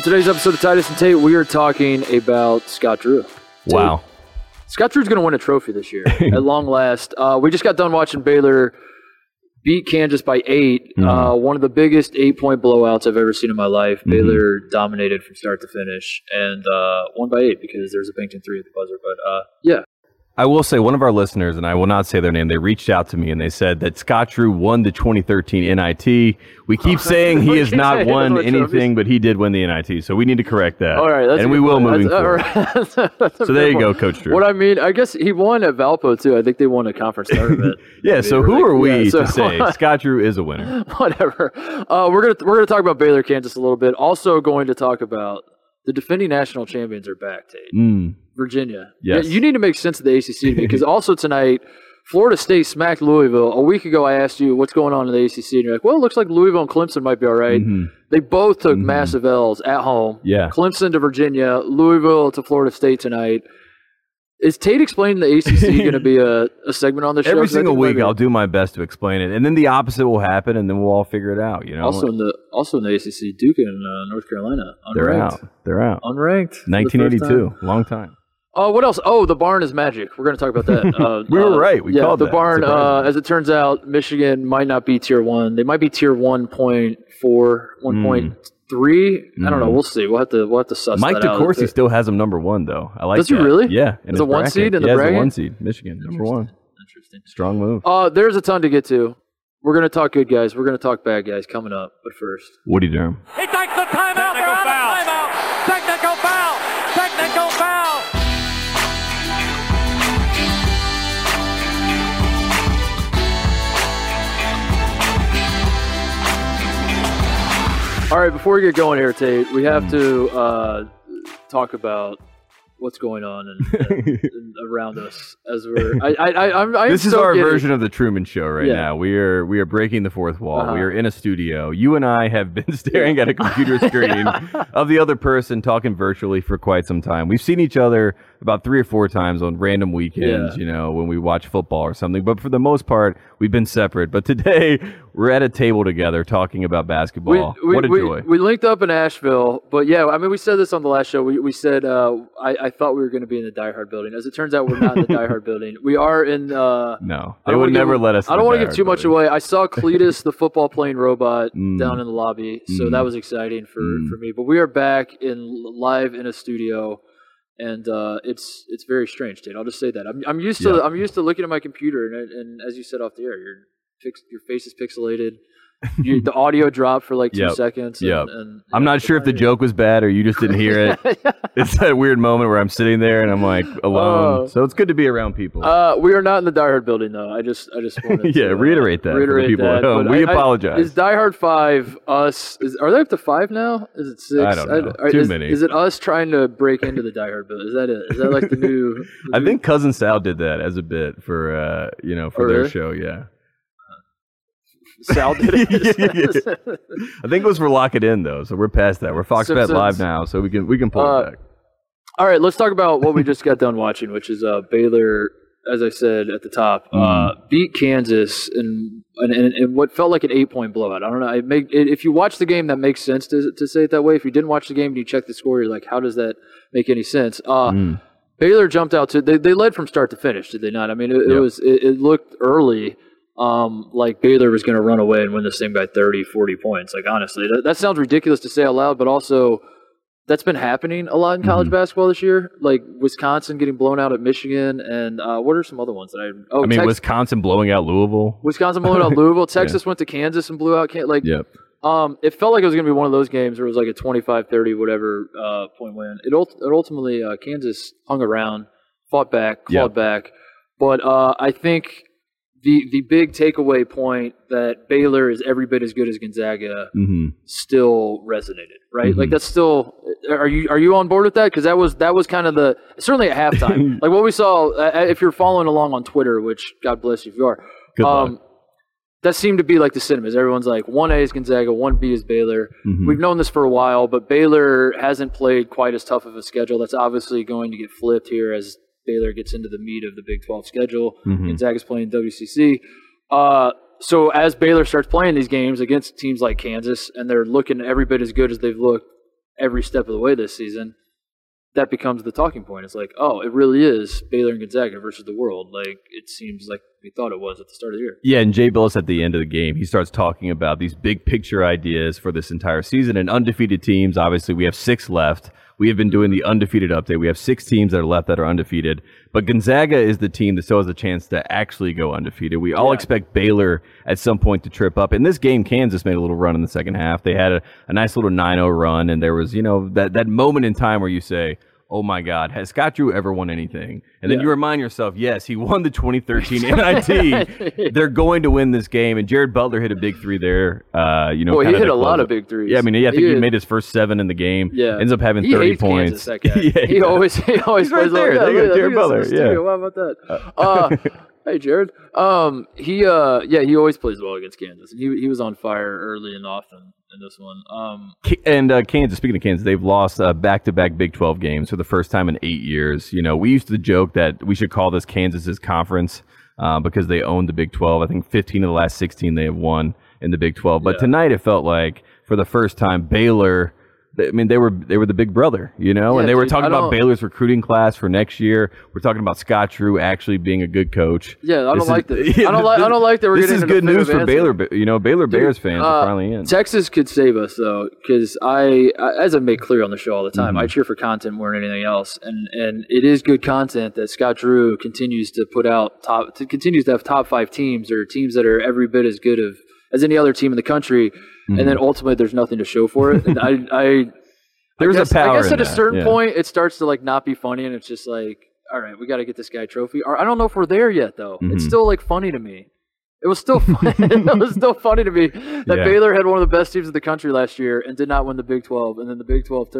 On today's episode of Titus and Tate, we are talking about Scott Drew. Wow. Scott Drew's going to win a trophy this year at long last. We just got done watching Baylor beat Kansas by 8. Mm-hmm. One of the biggest 8-point blowouts I've ever seen in my life. Mm-hmm. Baylor dominated from start to finish and won by 8 because there was a Bankton 3 at the buzzer. But, yeah. I will say one of our listeners, and I will not say their name, they reached out to me and they said that Scott Drew won the 2013 NIT. We keep saying he has not won anything, but he did win the NIT, so we need to correct that. All right, that's and we will moving forward. Right. So there you go, Coach Drew. What I mean, I guess he won at Valpo, too. I think they won a conference tournament. Yeah, so who are we to say Scott Drew is a winner? Whatever. We're gonna talk about Baylor, Kansas a little bit. Also going to talk about the defending national champions are back, Tate. Mm. Virginia. Yes. You need to make sense of the ACC because also tonight, Florida State smacked Louisville. A week ago, I asked you what's going on in the ACC, and you're like, well, it looks like Louisville and Clemson might be all right. Mm-hmm. They both took massive L's at home. Yeah. Clemson to Virginia, Louisville to Florida State tonight. Is Tate explaining the ACC going to be a segment on the show? Every single week, I'll do my best to explain it, and then the opposite will happen, and then we'll all figure it out. You know. Also in the ACC, Duke and North Carolina, unranked. They're out. Unranked. 1982, long time. What else? Oh, the barn is magic. We're going to talk about that. We were right. We called the barn. As it turns out, Michigan might not be tier one. They might be tier 1.4, 1.3. I don't know. We'll see. We'll have to suss Mike that out. Mike DeCourcy still has him number one, though. I like that. Does he really? Yeah. It's a one seed in the bracket? Yeah, it's a one seed. Michigan, number one. Interesting. Strong move. There's a ton to get to. We're going to talk good guys. We're going to talk bad guys coming up. But first, Woody Durham. He takes the timeout. They're out of timeout. Technical foul. Technical foul. All right, before we get going here, Tate, we have to talk about what's going on and around us as we're. This is our version of the Truman Show right now. We are breaking the fourth wall. Uh-huh. We are in a studio. You and I have been staring at a computer screen of the other person talking virtually for quite some time. We've seen each other about 3 or 4 times on random weekends, when we watch football or something. But for the most part, we've been separate. But today, we're at a table together talking about basketball. What a joy. We linked up in Asheville. But, we said this on the last show. We said I thought we were going to be in the Die Hard building. As it turns out, we're not in the Die Hard building. We are in no, they would never let us. I don't want to give too much away. I saw Cletus, the football-playing robot, down in the lobby. So that was exciting for me. But we are back live in a studio. And it's very strange, Tate. I'll just say that. I'm used to looking at my computer, and as you said off the air, your face is pixelated. The audio dropped for like 2 seconds. And I'm not sure if the joke was bad or you just didn't hear it. It's that weird moment where I'm sitting there and I'm like alone. So it's good to be around people. We are not in the Die Hard building though. I just wanted to reiterate that for the people at home. We apologize. Is Die Hard 5 us? Are they up to 5 now? Is it 6? I don't know. Too many. Is it us trying to break into the Die Hard building? Is that it? Is that like the new? I think Cousin Sal did that as a bit for their show. Yeah. Sal did it. Yeah. I think it was for Lock It In though, so we're past that. We're Fox Bet Live now, so we can pull it back. All right, let's talk about what we just got done watching, which is Baylor, as I said at the top, beat Kansas in what felt like an 8-point blowout. I don't know. If you watch the game, that makes sense to say it that way. If you didn't watch the game and you check the score, you're like, how does that make any sense? Baylor jumped out to they led from start to finish, did they not? I mean, it looked early. Like Baylor was going to run away and win this thing by 30, 40 points. Like, honestly, that sounds ridiculous to say out loud, but also that's been happening a lot in college basketball this year. Like Wisconsin getting blown out at Michigan, and what are some other ones that Wisconsin blowing out Louisville. Texas went to Kansas and blew out Kansas. It felt like it was going to be one of those games where it was like a 25-30 whatever point win. It ultimately Kansas hung around, fought back, clawed back, but I think. The big takeaway point that Baylor is every bit as good as Gonzaga still resonated, right? Like that's still are you on board with that? Because that was kind of certainly at halftime, like what we saw. If you're following along on Twitter, which God bless you if you are, that seemed to be like the sentiment. Everyone's like 1A is Gonzaga, 1B is Baylor. We've known this for a while, but Baylor hasn't played quite as tough of a schedule. That's obviously going to get flipped here as Baylor gets into the meat of the Big 12 schedule. Gonzaga's playing WCC. So as Baylor starts playing these games against teams like Kansas, and they're looking every bit as good as they've looked every step of the way this season, that becomes the talking point. It's like, oh, it really is Baylor and Gonzaga versus the world. Like, it seems like we thought it was at the start of the year. Yeah, and Jay Billis at the end of the game, he starts talking about these big picture ideas for this entire season and undefeated teams. Obviously, we have 6 left. We have been doing the undefeated update. We have 6 teams that are left that are undefeated. But Gonzaga is the team that still has a chance to actually go undefeated. We all expect Baylor at some point to trip up. In this game, Kansas made a little run in the second half. They had a nice little 9-0 run, and there was, you know, that moment in time where you say, oh my God, has Scott Drew ever won anything? And then you remind yourself, yes, he won the 2013 NIT. They're going to win this game. And Jared Butler hit a big three there. Well, he hit a lot of big threes. Yeah, I mean, I think he made his first 7 in the game. Yeah. Ends up having 30 points. He hates Kansas, that guy. He always he's plays right there. They got Jared Butler. Yeah. Wow, about that. Hey, Jared. He always plays well against Kansas. He was on fire early and often in this one. Kansas, speaking of Kansas, they've lost back-to-back Big 12 games for the first time in 8 years. You know, we used to joke that we should call this Kansas's conference because they own the Big 12. I think 15 of the last 16 they have won in the Big 12. But tonight it felt like, for the first time, Baylor, I mean, they were the big brother, you know, and they were talking about Baylor's recruiting class for next year. We're talking about Scott Drew actually being a good coach. Yeah, I don't like this. I don't like that we're getting into this. This is good news for Baylor, you know, Baylor Bears fans are finally in. Texas could save us, though, because I, as I make clear on the show all the time, I cheer for content more than anything else. And it is good content that Scott Drew continues to put out, continues to have top 5 teams or teams that are every bit as good as any other team in the country, and then ultimately there's nothing to show for it. And I guess at a certain point it starts to like not be funny, and it's just like, all right, we got to get this guy a trophy. Or I don't know if we're there yet though. It's still like funny to me. It was still funny to me that Baylor had one of the best teams in the country last year and did not win the Big 12, and then the Big 12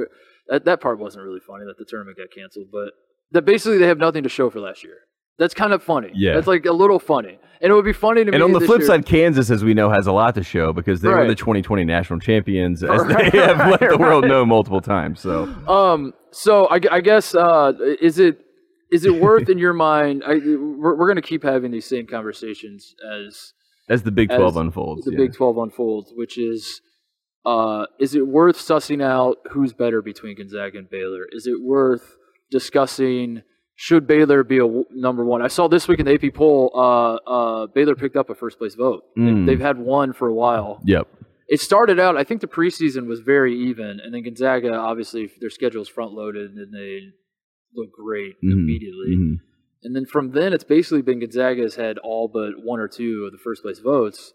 that part wasn't really funny, that the tournament got canceled, but that basically they have nothing to show for last year. That's kind of funny. Yeah. That's like a little funny. And it would be funny to me. And on the flip side, Kansas, as we know, has a lot to show because they were the 2020 national champions, as they have let the world know multiple times. So, I guess is it worth in your mind? We're going to keep having these same conversations as the Big 12 unfolds. The Big 12 unfolds, which is it worth sussing out who's better between Gonzaga and Baylor? Is it worth discussing? Should Baylor be number one? I saw this week in the AP poll, Baylor picked up a first-place vote. They've had one for a while. Yep. It started out, I think the preseason was very even, and then Gonzaga, obviously, their schedule's front-loaded, and they look great immediately. And then from then, it's basically been Gonzaga's had all but one or two of the first-place votes.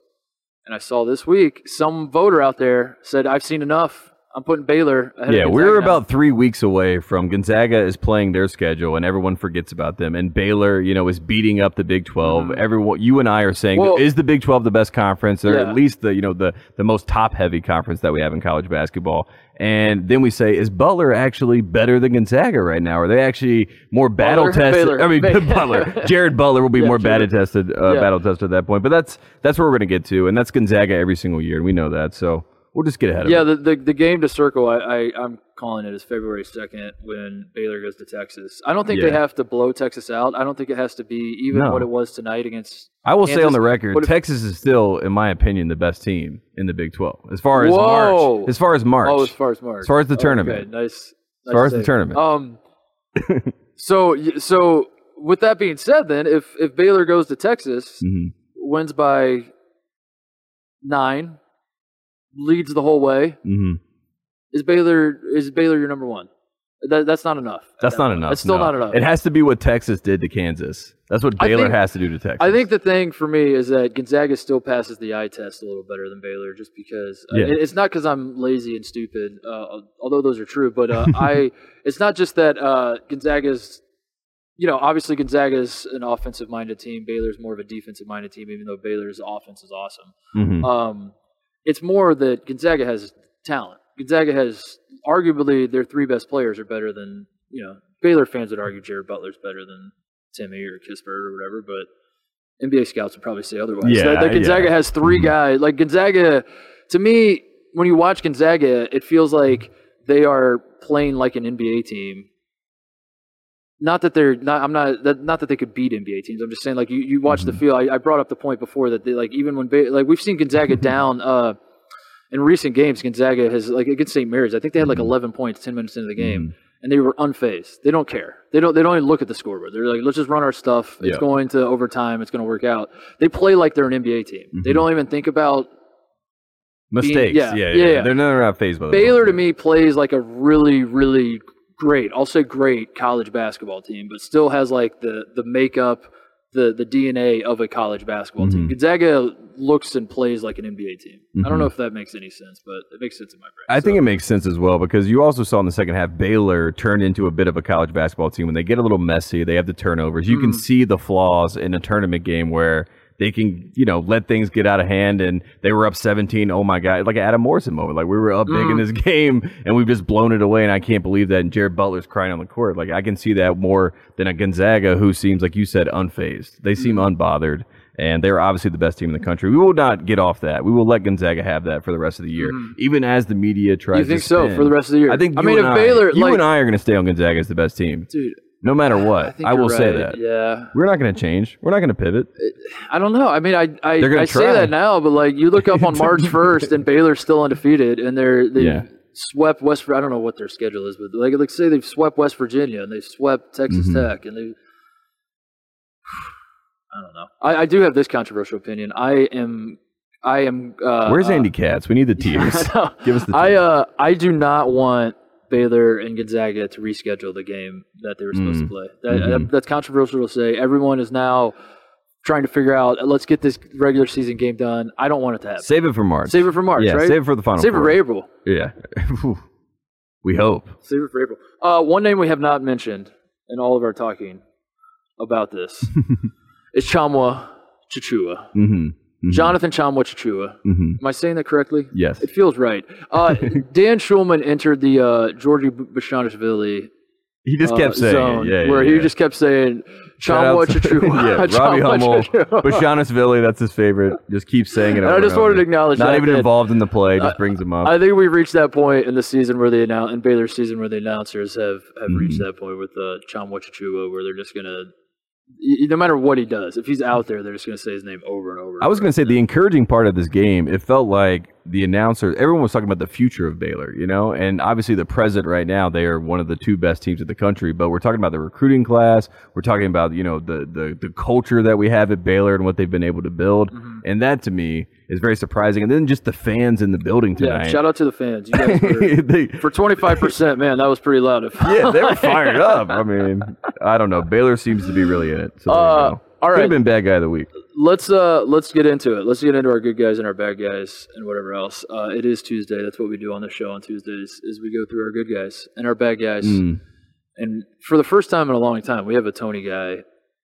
And I saw this week, some voter out there said, I've seen enough. I'm putting Baylor ahead of Gonzaga. We're about 3 weeks away from Gonzaga is playing their schedule, and everyone forgets about them. And Baylor, you know, is beating up the Big 12. Everyone, you and I are saying, is the Big 12 the best conference, or at least the, you know, the most top-heavy conference that we have in college basketball? And then we say, is Butler actually better than Gonzaga right now? Are they actually more battle-tested? I mean, Butler. Jared Butler will be more battle-tested at that point. But that's where we're going to get to, and that's Gonzaga every single year, and we know that, so... We'll just get ahead of it. Yeah, the game to circle, I'm calling it, is February 2nd when Baylor goes to Texas. I don't think they have to blow Texas out. I don't think it has to be even what it was tonight against I will Kansas. Say on the record, Texas is still, in my opinion, the best team in the Big 12 as far as March. As far as the tournament. Okay, nice as far as the tournament. So with that being said, then, if Baylor goes to Texas, wins by 9, leads the whole way. Is Baylor your number one? That's not enough. It's still not enough. It has to be what Texas did to Kansas. That's what Baylor has to do to Texas. I think the thing for me is that Gonzaga still passes the eye test a little better than Baylor, just because it's not because I'm lazy and stupid, although those are true. But it's not just that Gonzaga's. You know, obviously Gonzaga's an offensive-minded team. Baylor's more of a defensive-minded team, even though Baylor's offense is awesome. It's more that Gonzaga has talent. Gonzaga has arguably their 3 best players are better than, you know, Baylor fans would argue Jared Butler's better than Timmy or Kispert or whatever, but NBA scouts would probably say otherwise. Yeah, that Gonzaga has 3 guys. Like Gonzaga, to me, when you watch Gonzaga, it feels like they are playing like an NBA team. Not that they're not. I'm not. Not that they could beat NBA teams. I'm just saying, like you watch the field. I brought up the point before that they like even when like we've seen Gonzaga down. in recent games, Gonzaga has, like against St. Mary's, I think they had like 11 points 10 minutes into the game, and they were unfazed. They don't care. They don't even look at the scoreboard. They're like, let's just run our stuff. It's going to overtime. It's going to work out. They play like they're an NBA team. They don't even think about mistakes. They're not phased by Baylor. To me, plays like a really, really great, I'll say great college basketball team, but still has like the makeup, the DNA of a college basketball team. Gonzaga looks and plays like an NBA team. I don't know if that makes any sense, but it makes sense in my brain. I think it makes sense as well, because you also saw in the second half, Baylor turned into a bit of a college basketball team. When they get a little messy, they have the turnovers. You can see the flaws in a tournament game where they can, you know, let things get out of hand, and they were up 17. Oh my God, like an Adam Morrison moment. Like, we were up big in this game, and we've just blown it away, and I can't believe that. And Jared Butler's crying on the court. Like, I can see that more than a Gonzaga who seems, like you said, unfazed. They seem unbothered, and they're obviously the best team in the country. We will not get off that. We will let Gonzaga have that for the rest of the year, even as the media tries to so for the rest of the year? I think you and I are going to stay on Gonzaga as the best team. Dude. No matter what, I will say that. Yeah, we're not going to change. We're not going to pivot. I don't know. I mean, I say that now, but like, you look up on March 1st, and Baylor's still undefeated, and they've swept West. I don't know what their schedule is, but like say they've swept West Virginia, and they've swept Texas Tech, and they. I don't know. I do have this controversial opinion. I am. Where's Andy Katz? We need the tears. Give us the tears. I do not want Baylor and Gonzaga to reschedule the game that they were supposed to play. That's controversial to say. Everyone is now trying to figure out, let's get this regular season game done. I don't want it to happen. Save it for March. Save it for March, right? Save it for the final. Save it for April. Yeah. We hope. Save it for April. One name we have not mentioned in all of our talking about this is Tchamwa Tchatchoua. Jonathan Tchamwa Tchatchoua. Am I saying that correctly? Yes. It feels right. Dan Schulman entered the Georgie Bashanishvili. He just kept saying it. He just kept saying Tchamwa Tchatchoua. Robbie Hummel, Bashanishvili, that's his favorite. Just keep saying it. And I just wanted to acknowledge that. Not even involved in the play, just brings him up. I think we've reached that point in the season where in Baylor's season where the announcers have reached that point with Tchamwa Tchatchoua, where they're just going to, no matter what he does, if he's out there, they're just going to say his name over and over. I was going to say the encouraging part of this game, it felt like the announcers, everyone was talking about the future of Baylor, you know, and obviously the present right now, they are one of the two best teams in the country, but we're talking about the recruiting class. We're talking about, you know, the culture that we have at Baylor and what they've been able to build. And that to me is very surprising. And then just the fans in the building tonight. Yeah, shout out to the fans. You guys were, for 25%, man, that was pretty loud. Yeah, they were fired up. I mean, I don't know. Baylor seems to be really in it. So all right. Could have been bad guy of the week. Let's get into it. Let's get into our good guys and our bad guys and whatever else. It is Tuesday. That's what we do on the show on Tuesdays is we go through our good guys and our bad guys. And for the first time in a long time, we have a Tony guy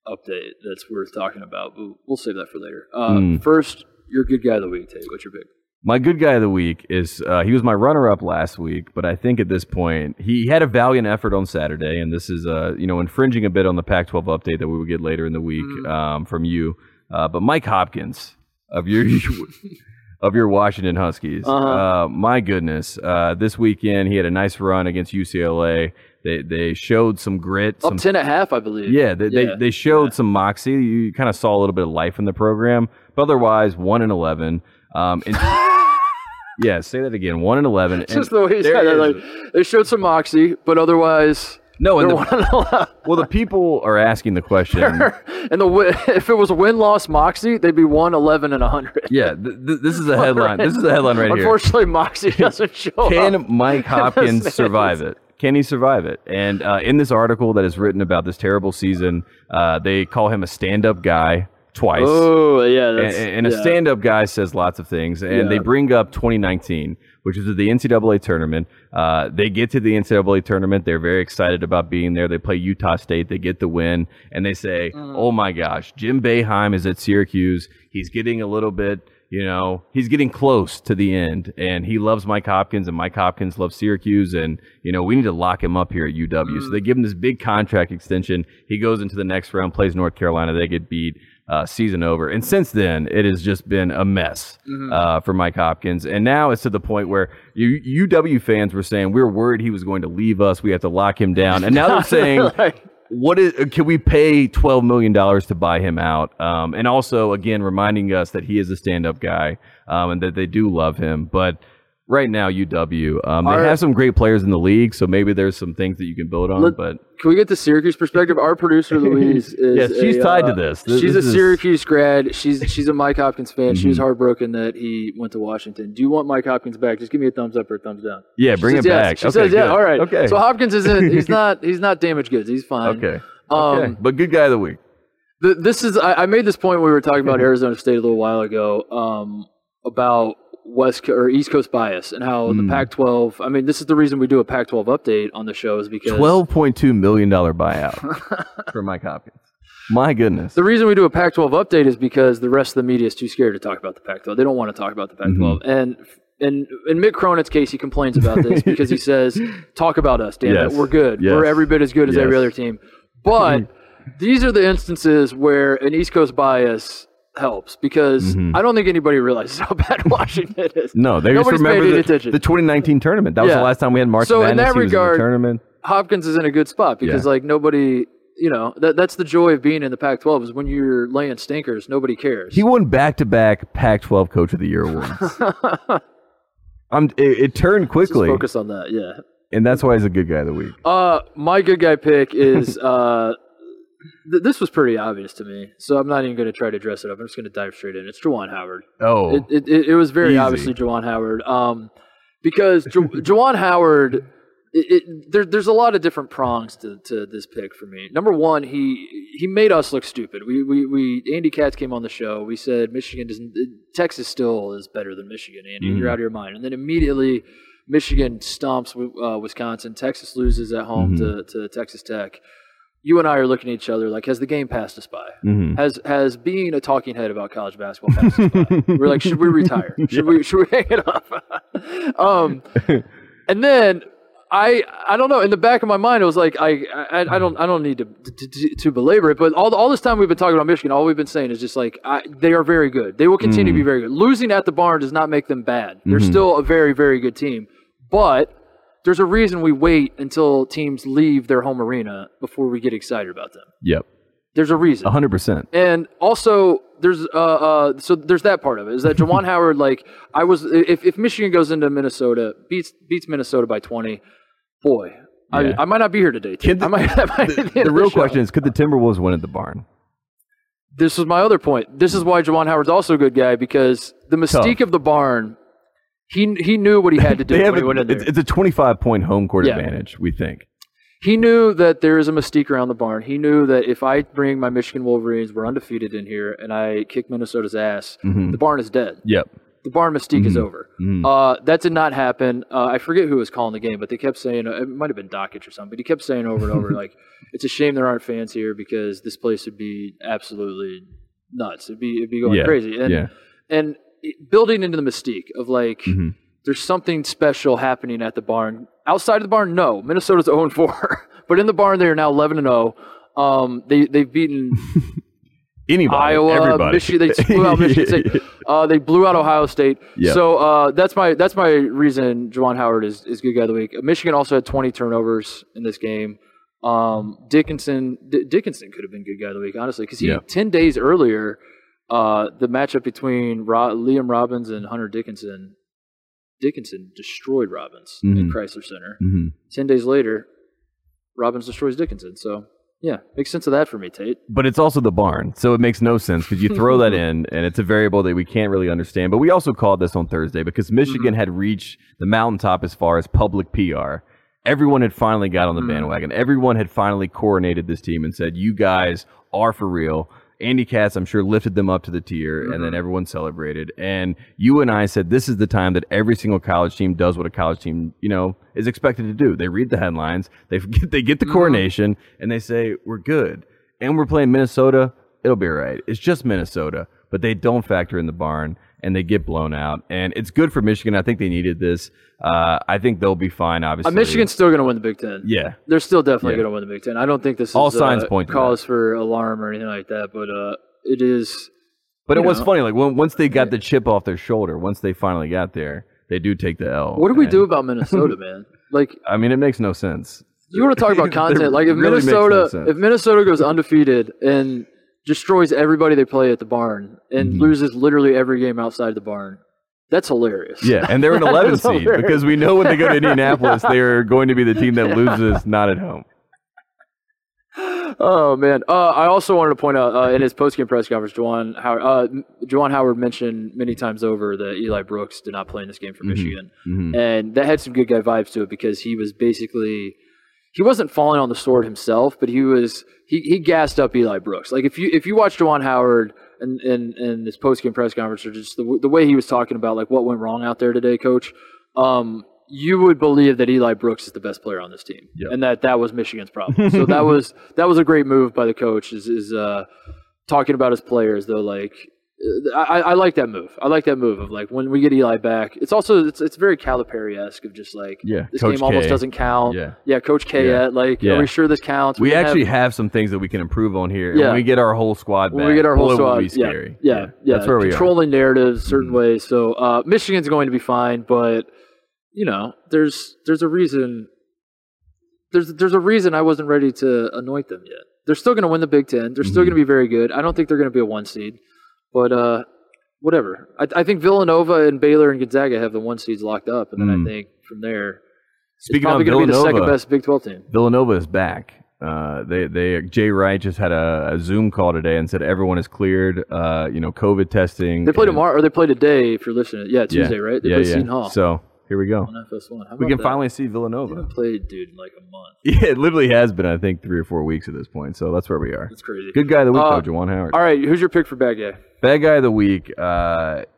update that's worth talking about. But we'll save that for later. First, your good guy of the week, Tate. What's your pick? My good guy of the week is he was my runner-up last week, but I think at this point he had a valiant effort on Saturday, and this is infringing a bit on the Pac-12 update that we would get later in the week from you. But Mike Hopkins of your Washington Huskies, my goodness, this weekend he had a nice run against UCLA. They showed some grit. Up 10.5, I believe. Yeah, they showed some moxie. You kind of saw a little bit of life in the program, but otherwise 1-11. Yeah, say that again. 1-11. Just the way he said it. Like, they showed some moxie, but otherwise. No, and the people are asking the question. And if it was a win-loss moxie, they'd be 1-11-100. Yeah, this is a headline. This is a headline right here. Unfortunately, moxie doesn't show up. Can Mike Hopkins survive it? Can he survive it? And in this article that is written about this terrible season, they call him a stand-up guy twice. Oh, yeah. And a stand-up guy says lots of things. And they bring up 2019, which is the NCAA tournament. They get to the NCAA tournament. They're very excited about being there. They play Utah State. They get the win. And they say, oh, my gosh, Jim Boeheim is at Syracuse. He's getting a little bit, you know, he's getting close to the end, and he loves Mike Hopkins, and Mike Hopkins loves Syracuse, and, you know, we need to lock him up here at UW. So they give him this big contract extension. He goes into the next round, plays North Carolina. They get beat, season over. And since then, it has just been a mess for Mike Hopkins. And now it's to the point where UW fans were saying, we're worried he was going to leave us. We have to lock him down. And now they're saying... what is, can we pay $12 million to buy him out? And also, again, reminding us that he is a stand-up guy and that they do love him. But right now, UW, they have some great players in the league, so maybe there's some things that you can build on. But can we get the Syracuse perspective? Our producer, Louise, is she's tied to this. She's a Syracuse grad. She's a Mike Hopkins fan. Mm-hmm. She was heartbroken that he went to Washington. Do you want Mike Hopkins back? Just give me a thumbs up or a thumbs down. Yeah, bring him back. She says, yeah, all right. Okay. So Hopkins isn't. He's not damaged goods. He's fine. Okay. But good guy of the week. This is. I made this point when we were talking about Arizona State a little while ago about West or East Coast bias and how the Pac-12. I mean, this is the reason we do a Pac-12 update on the show is because $12.2 million buyout for Mike Hopkins. My goodness. The reason we do a Pac-12 update is because the rest of the media is too scared to talk about the Pac-12. They don't want to talk about the Pac-12. Mm-hmm. And in Mick Cronin's case, he complains about this because he says, "Talk about us, damn it. We're good. Yes. We're every bit as good as every other team." But these are the instances where an East Coast bias helps because I don't think anybody realizes how bad Washington is. No, they just remember the 2019 tournament. That was the last time we had March Madness. So in that regard, Hopkins is in a good spot because like nobody, you know, that's the joy of being in the Pac-12 is when you're laying stinkers, nobody cares. He won back-to-back Pac-12 Coach of the Year awards. It turned quickly. Just focus on that, and that's why he's a good guy of the week. My good guy pick is this was pretty obvious to me, so I'm not even going to try to dress it up. I'm just going to dive straight in. It's Juwan Howard. Oh. It was very obviously Juwan Howard because Juwan Howard, there's a lot of different prongs to this pick for me. Number one, he made us look stupid. We Andy Katz came on the show. We said Texas still is better than Michigan, Andy. You're out of your mind. And then immediately Michigan stomps Wisconsin. Texas loses at home to Texas Tech. You and I are looking at each other like, has the game passed us by? Has being a talking head about college basketball passed us by? We're like, should we retire? Should we hang it up? And then I don't know. In the back of my mind, it was like I don't need to belabor it. But all this time we've been talking about Michigan, all we've been saying is just like they are very good. They will continue to be very good. Losing at the barn does not make them bad. They're still a very, very good team, but there's a reason we wait until teams leave their home arena before we get excited about them. Yep. There's a reason. 100%. And also there's so there's that part of it is that Juwan Howard, like I was, if Michigan goes into Minnesota, beats Minnesota by 20, boy, I might not be here today. The real question is, could the Timberwolves win at the barn? This was my other point. This is why Juwan Howard's also a good guy because the mystique of the barn. He knew what he had to do when he went in there. It's a 25-point home court advantage, we think. He knew that there is a mystique around the barn. He knew that if I bring my Michigan Wolverines, we're undefeated in here, and I kick Minnesota's ass, the barn is dead. Yep. The barn mystique is over. That did not happen. I forget who was calling the game, but they kept saying, it might have been Dockich or something, but he kept saying over and over, like, it's a shame there aren't fans here because this place would be absolutely nuts. It'd be going crazy. And building into the mystique of like there's something special happening at the barn. Outside of the barn, no. Minnesota's 0-4. But in the barn, they are now 11-0. They've beaten anybody, Iowa, everybody. Michigan. They blew out Michigan State. They blew out Ohio State. Yep. So that's my reason Juwan Howard is good guy of the week. Michigan also had 20 turnovers in this game. Dickinson could have been good guy of the week, honestly, because he 10 days earlier – the matchup between Liam Robbins and Hunter Dickinson. Dickinson destroyed Robbins in Chrysler Center. 10 days later, Robbins destroys Dickinson. So, yeah, makes sense of that for me, Tate. But it's also the barn, so it makes no sense because you throw that in, and it's a variable that we can't really understand. But we also called this on Thursday because Michigan had reached the mountaintop as far as public PR. Everyone had finally got on the bandwagon. Everyone had finally coronated this team and said, you guys are for real. Andy Katz, I'm sure, lifted them up to the tier, and then everyone celebrated. And you and I said, this is the time that every single college team does what a college team, you know, is expected to do. They read the headlines, they get the coronation, and they say, we're good. And we're playing Minnesota, it'll be all right. It's just Minnesota, but they don't factor in the barn, and they get blown out. And it's good for Michigan. I think they needed this. I think they'll be fine, obviously. Michigan's still going to win the Big Ten. Yeah. They're still definitely going to win the Big Ten. I don't think this is all signs point cause for alarm or anything like that, but it is. But it was funny. Like once they got the chip off their shoulder, once they finally got there, they do take the L. What do we do about Minnesota, man? Like, I mean, it makes no sense. You want to talk about content? Like if Minnesota goes undefeated and destroys everybody they play at the barn and loses literally every game outside the barn. That's hilarious. Yeah, and they're an 11 seed because we know when they go to Indianapolis, they are going to be the team that loses not at home. Oh, man. I also wanted to point out in his postgame press conference, Juwan Howard mentioned many times over that Eli Brooks did not play in this game for Michigan. Mm-hmm. And that had some good guy vibes to it because he was basically – he wasn't falling on the sword himself, but he was – he gassed up Eli Brooks. Like if you watch Juwan Howard – And this post-game press conference, or just the way he was talking about like what went wrong out there today, Coach, you would believe that Eli Brooks is the best player on this team, and that was Michigan's problem. So that was a great move by the coach. Is talking about his players though. Like I like that move. I like that move of like when we get Eli back. It's also it's very Calipari-esque of just like this Coach game K. almost doesn't count. Yeah, Coach K. Yeah. Are we sure this counts? We actually have some things that we can improve on here. Yeah. When we get our whole squad back, will be scary. Yeah. That's where we are. Controlling narratives certain ways. So Michigan's going to be fine, but you know, there's a reason. There's a reason I wasn't ready to anoint them yet. They're still going to win the Big Ten. They're still going to be very good. I don't think they're going to be a 1 seed. But whatever. I think Villanova and Baylor and Gonzaga have the 1 seeds locked up, and then I think from there, it's probably going to be the second best Big 12 team. Villanova is back. They Jay Wright just had a Zoom call today and said everyone is cleared. COVID testing. They play tomorrow, or they play today if you're listening. Yeah, Tuesday, right? They play Seton Hall. So here we go. On FS1. We can finally see Villanova. They haven't played, dude, in like a month. Yeah, it literally has been, I think, 3 or 4 weeks at this point. So that's where we are. That's crazy. Good guy of the week, though, Juwan Howard. All right, who's your pick for bad guy? Bad guy of the week,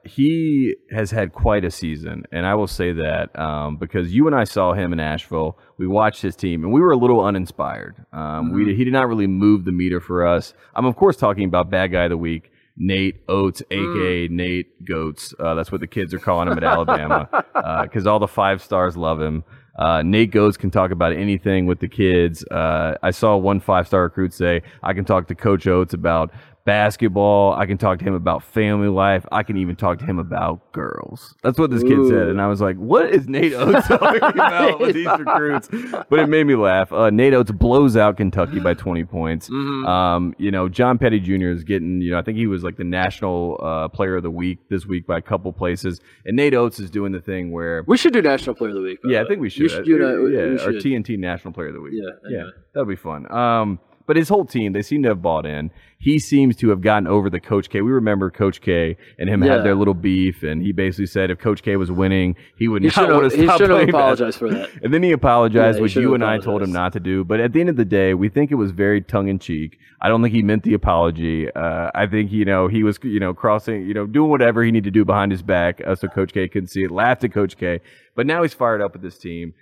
he has had quite a season, and I will say that because you and I saw him in Asheville. We watched his team, and we were a little uninspired. He did not really move the meter for us. I'm, of course, talking about bad guy of the week, Nate Oates, a.k.a. Nate Goats. That's what the kids are calling him at Alabama because all the 5 stars love him. Nate Goats can talk about anything with the kids. I saw one 5-star recruit say, I can talk to Coach Oates about basketball. I can talk to him about family life. I can even talk to him about girls. That's what this kid said. And I was like, what is Nate Oates talking about with these recruits? But it made me laugh. Nate Oates blows out Kentucky by 20 points. John Petty Jr. is getting, I think he was like the national player of the week this week by a couple places. And Nate Oates is doing the thing where... We should do national player of the week. Yeah, I think we should. Our TNT national player of the week. Yeah. That'll be fun. But his whole team, they seem to have bought in. He seems to have gotten over the Coach K. We remember Coach K and him had their little beef, and he basically said if Coach K was winning, he should have apologized for that. And then he apologized, which you and I told him not to do. But at the end of the day, we think it was very tongue-in-cheek. I don't think he meant the apology. I think, he was, crossing, doing whatever he needed to do behind his back so Coach K couldn't see it, laughed at Coach K. But now he's fired up with this team.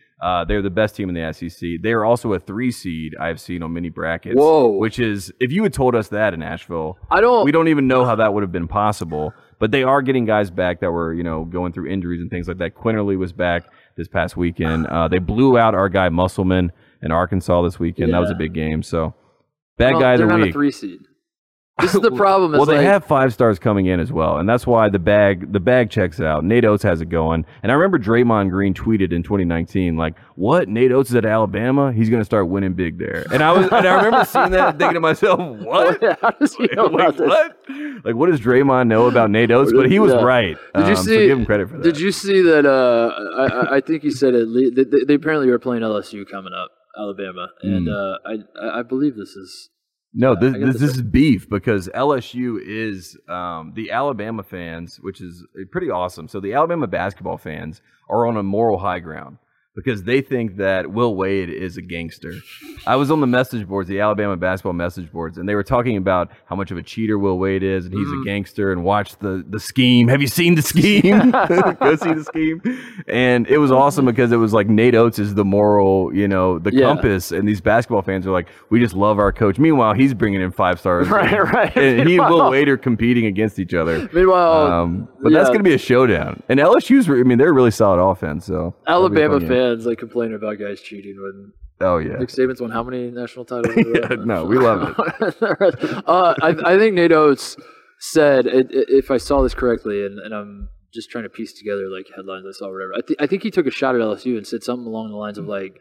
They're the best team in the SEC. They are also a 3 seed I've seen on many brackets. Whoa! Which is, if you had told us that in Asheville, we don't even know how that would have been possible. But they are getting guys back that were, going through injuries and things like that. Quinterly was back this past weekend. They blew out our guy Musselman in Arkansas this weekend. Yeah. That was a big game. So bad guy of the week. They're not a 3 seed. This is the problem. Well, they have 5 stars coming in as well, and that's why the bag checks out. Nate Oates has it going, and I remember Draymond Green tweeted in 2019, like, "What? Nate Oates is at Alabama? He's going to start winning big there." And I remember seeing that and thinking to myself, "What? How does he know about this? What? Like, what does Draymond know about Nate Oates?" But he was right. Did you see? So give him credit for that. Did you see that? I think he said at least they apparently were playing LSU coming up, Alabama, and I believe this is. No, this is beef because LSU is the Alabama fans, which is pretty awesome. So the Alabama basketball fans are on a moral high ground because they think that Will Wade is a gangster. I was on the message boards, the Alabama basketball message boards, and they were talking about how much of a cheater Will Wade is, and he's a gangster, and watch the scheme. Have you seen the scheme? Go see the scheme. And it was awesome because it was like Nate Oates is the moral, compass, and these basketball fans are like, we just love our coach. Meanwhile, he's bringing in 5 stars. Right. And he and Will Wade are competing against each other. Meanwhile. But that's going to be a showdown. And LSU's, they're a really solid offense. So Alabama fans. Like complaining about guys cheating when Nick Saban's won how many national titles? No, we love it. I think Nate Oates said, if I saw this correctly, and I'm just trying to piece together like headlines I saw or whatever, I think he took a shot at LSU and said something along the lines of like,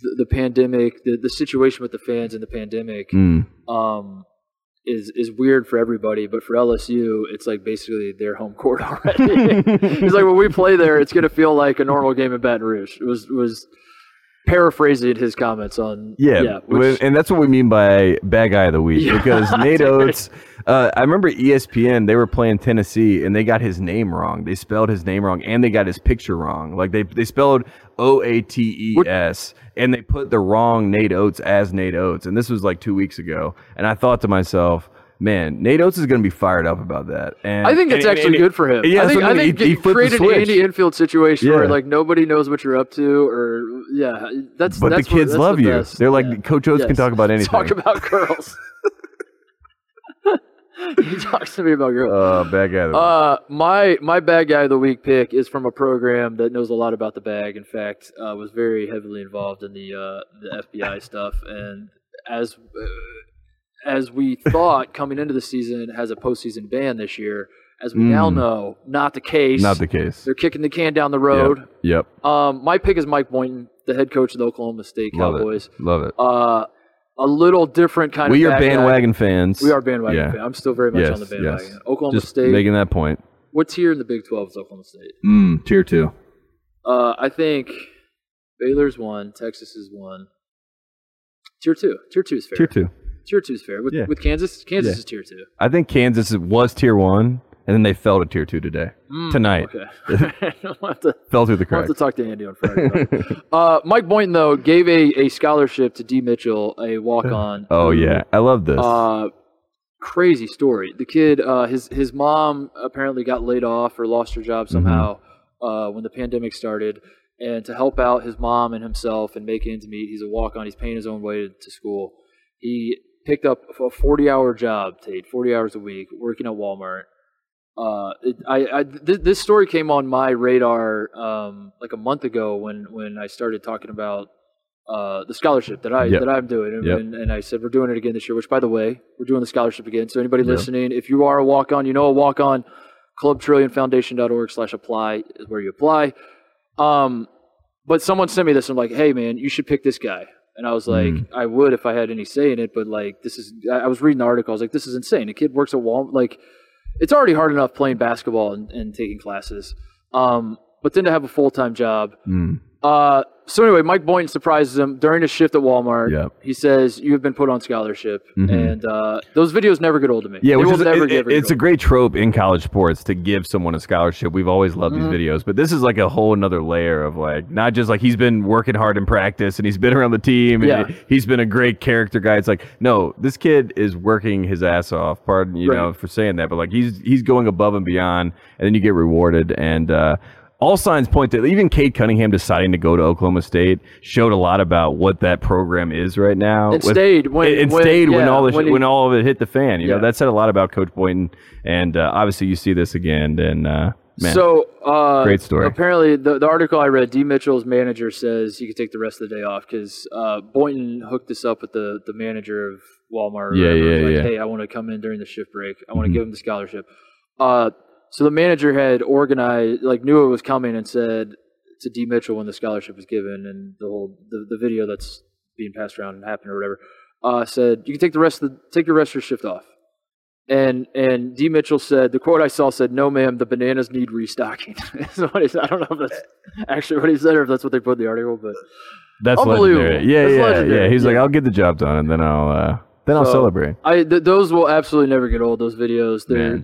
the pandemic, the situation with the fans and the pandemic is weird for everybody. But for LSU, it's like basically their home court already. It's like when we play there, it's going to feel like a normal game in Baton Rouge. It was paraphrasing his comments on and that's what we mean by bad guy of the week, because Nate Oates, I remember ESPN, they were playing Tennessee and they got his name wrong. They spelled his name wrong and they got his picture wrong. Like they spelled O-A-T-E-S and they put the wrong Nate Oates as Nate Oates. And this was like 2 weeks ago. And I thought to myself, man, Nate Oates is going to be fired up about that. And I think it's actually good for him. Yeah, I think he created an Andy Enfield situation where like nobody knows what you're up to, or that's the kids love you. They're like, Coach Oates can talk about anything. Talk about girls. He talks to me about girls. Bad guy of the week. My bad guy of the week pick is from a program that knows a lot about the bag. In fact, was very heavily involved in the FBI stuff, and as we thought coming into the season, has a postseason ban this year. As we now know, not the case. Not the case. They're kicking the can down the road. Yep. My pick is Mike Boynton, the head coach of the Oklahoma State Cowboys. Love it. A little different kind of bad guy. We are bandwagon fans. We are bandwagon fans. I'm still very much on the bandwagon. Yes. Oklahoma State. Just making that point. What tier in the Big 12 is Oklahoma State? Tier 2. I think Baylor's 1. Texas is 1. Tier 2. Tier 2 is fair. Tier 2 is fair. With Kansas, is Tier 2. I think Kansas was Tier 1, and then they fell to Tier 2 today. Tonight. Okay. Fell through the cracks. I'll have to talk to Andy on Friday. Mike Boynton, though, gave a scholarship to D. Mitchell, a walk-on. I love this. Crazy story. The kid, his mom apparently got laid off or lost her job somehow when the pandemic started. And to help out his mom and himself and make ends meet, he's a walk-on. He's paying his own way to school. He picked up a 40-hour job, Tate, 40 hours a week, working at Walmart. This story came on my radar like a month ago when I started talking about the scholarship that I'm doing. And I said, we're doing it again this year, which, by the way, we're doing the scholarship again. So anybody listening, if you are a walk-on, you know a walk-on, clubtrillionfoundation.org/apply is where you apply. But someone sent me this. I'm like, hey, man, you should pick this guy. And I was like, I would if I had any say in it, but like I was reading the article. I was like, this is insane. A kid works at Walmart. Like, it's already hard enough playing basketball and taking classes. But then to have a full-time job. So anyway, Mike Boynton surprises him during his shift at Walmart. Yep. He says, you have been put on scholarship. And those videos never get old to me. Yeah, it's a great trope in college sports to give someone a scholarship. We've always loved these videos. But this is like a whole another layer of like, not just like he's been working hard in practice and he's been around the team. And he's been a great character guy. It's like, no, this kid is working his ass off. Pardon, you know, for saying that. But like he's going above and beyond. And then you get rewarded. And all signs point to even Cade Cunningham deciding to go to Oklahoma State showed a lot about what that program is right now. It stayed when all of it hit the fan. You know, that said a lot about Coach Boynton, and obviously you see this again. And great story. Apparently, the article I read, D. Mitchell's manager says you can take the rest of the day off because Boynton hooked us up with the manager of Walmart. Hey, I want to come in during the shift break. I want to give him the scholarship. So the manager had organized, like knew it was coming, and said to D. Mitchell when the scholarship was given, and the whole the video that's being passed around and happened or whatever, said you can take the rest of your shift off. And D. Mitchell said, the quote I saw said, "No, ma'am, the bananas need restocking." I don't know if that's actually what he said or if that's what they put in the article, but that's unbelievable. Legendary. Yeah. He's like, "I'll get the job done, and then I'll." Then I'll celebrate. Those will absolutely never get old, those videos. The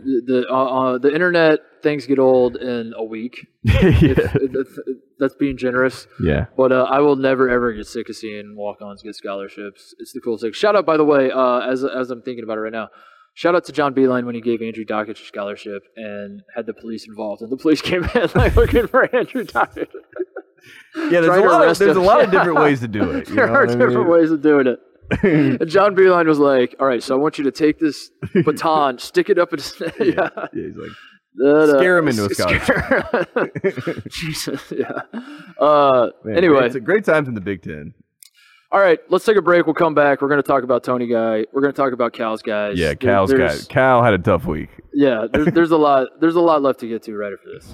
internet, things get old in a week. That's being generous. Yeah. But I will never, ever get sick of seeing walk-ons get scholarships. It's the coolest thing. Shout out, by the way, as I'm thinking about it right now, shout out to John Beilein when he gave Andrew Dockett a scholarship and had the police involved. And the police came in like looking for Andrew Dockett. There's a lot of different ways to do it. There are different ways of doing it. And John Beilein was like, all right, so I want you to take this baton, stick it up in his neck. He's like, scare him into a scholarship. Jesus, anyway. It's a great time in the Big Ten. All right, let's take a break. We'll come back. We're going to talk about Tony Guy. We're going to talk about Cal's guys. Yeah, Cal's guy. Cal had a tough week. Yeah, there's a lot left to get to right after this.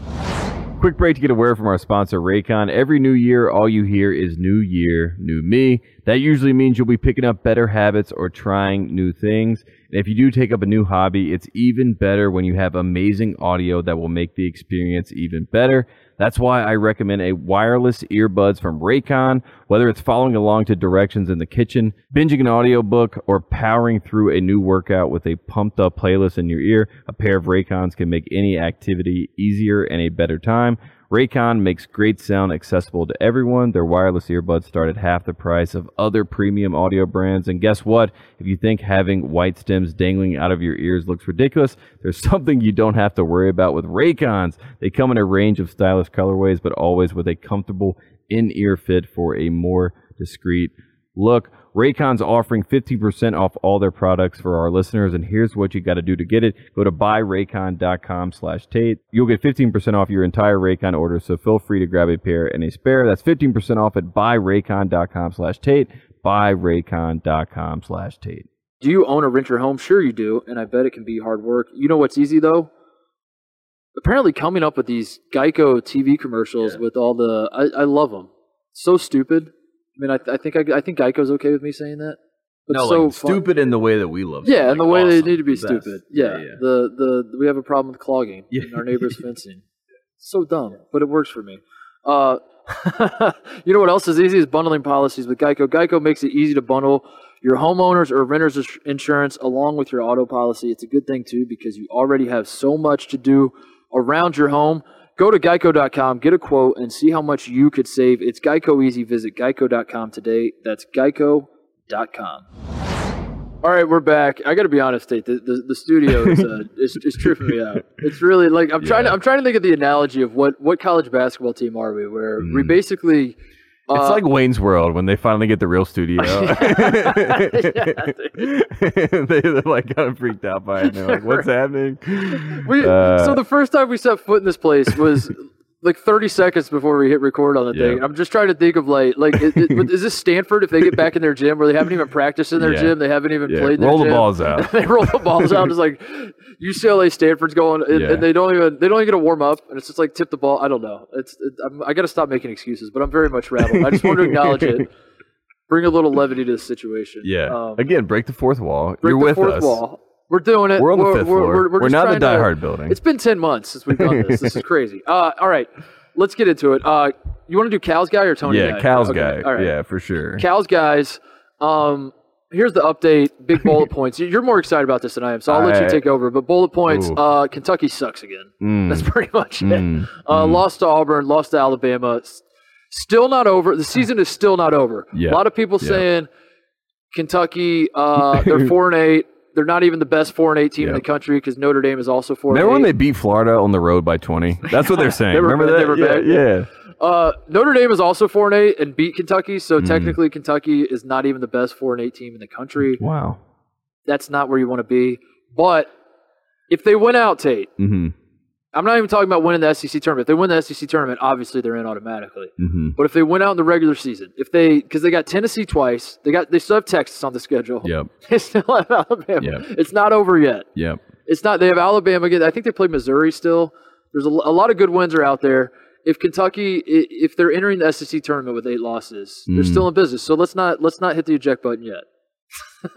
Quick break to get a word from our sponsor, Raycon. Every new year, all you hear is new year, new me. That usually means you'll be picking up better habits or trying new things. And if you do take up a new hobby, it's even better when you have amazing audio that will make the experience even better. That's why I recommend a wireless earbuds from Raycon. Whether it's following along to directions in the kitchen, binging an audiobook, or powering through a new workout with a pumped-up playlist in your ear, a pair of Raycons can make any activity easier and a better time. Raycon makes great sound accessible to everyone. Their wireless earbuds start at half the price of other premium audio brands. And guess what? If you think having white stems dangling out of your ears looks ridiculous, there's something you don't have to worry about with Raycons. They come in a range of stylish colorways, but always with a comfortable in-ear fit for a more discreet look. Raycon's offering 15% off all their products for our listeners, and here's what you got to do to get it. Go to buyraycon.com/Tate. You'll get 15% off your entire Raycon order, so feel free to grab a pair and a spare. That's 15% off at buyraycon.com/Tate, buyraycon.com/Tate. Do you own or rent your home? Sure you do, and I bet it can be hard work. You know what's easy, though? Apparently coming up with these Geico TV commercials with all the – I love them. So stupid. I mean, I think Geico's okay with me saying that. But no, so like stupid in the way that we love. Yeah, in the way they need to be stupid. Yeah. We have a problem with clogging in our neighbor's fencing. So dumb, but it works for me. You know what else is easy is bundling policies with Geico. Geico makes it easy to bundle your homeowners or renters insurance along with your auto policy. It's a good thing too because you already have so much to do around your home. Go to geico.com, get a quote, and see how much you could save. It's Geico easy. Visit geico.com today. That's geico.com. All right, we're back. I got to be honest, Tate. The studio is tripping me out. It's really like I'm trying to think of the analogy of what college basketball team are we? Where we basically. It's like Wayne's World when they finally get the real studio. They're like kind of freaked out by it. They're like, what's happening? So the first time we set foot in this place was like 30 seconds before we hit record on the thing. I'm just trying to think of is this Stanford if they get back in their gym where they haven't even practiced in their gym? They haven't even played in their gym. Roll the balls out. They roll the balls out. It's like UCLA, Stanford's going, and they don't even get a warm up, and it's just like tip the ball. I don't know. I got to stop making excuses, but I'm very much rattled. I just want to acknowledge it. Bring a little levity to the situation. Yeah. Again, break the fourth wall. You're with us. Break the fourth wall. We're doing it. We're on the fifth floor. We're not in the Die Hard building. It's been 10 months since we've done this. This is crazy. All right. Let's get into it. You want to do Cal's Guy or Tony Guy? Yeah, Cal's Guy. All right. Yeah, for sure. Cal's Guys. Here's the update. Big bullet points. You're more excited about this than I am, so I'll let you take over. But bullet points, Kentucky sucks again. That's pretty much it. Lost to Auburn. Lost to Alabama. Still not over. The season is still not over. Yeah. A lot of people saying Kentucky, they're 4-8. They're not even the best 4-8 team in the country because Notre Dame is also 4-8. Remember when they beat Florida on the road by 20? That's what they're saying. Remember that? Yeah. Notre Dame is also 4-8 and beat Kentucky, so technically Kentucky is not even the best 4-8 team in the country. Wow. That's not where you want to be. But if they win out, Tate, I'm not even talking about winning the SEC tournament. If they win the SEC tournament, obviously they're in automatically. But if they win out in the regular season, because they got Tennessee twice, they still have Texas on the schedule. Yep. They still have Alabama. Yep. It's not over yet. Yep. It's not. They have Alabama again. I think they play Missouri still. There's a lot of good wins are out there. If Kentucky, if they're entering the SEC tournament with 8 losses, they're still in business. So let's not hit the eject button yet.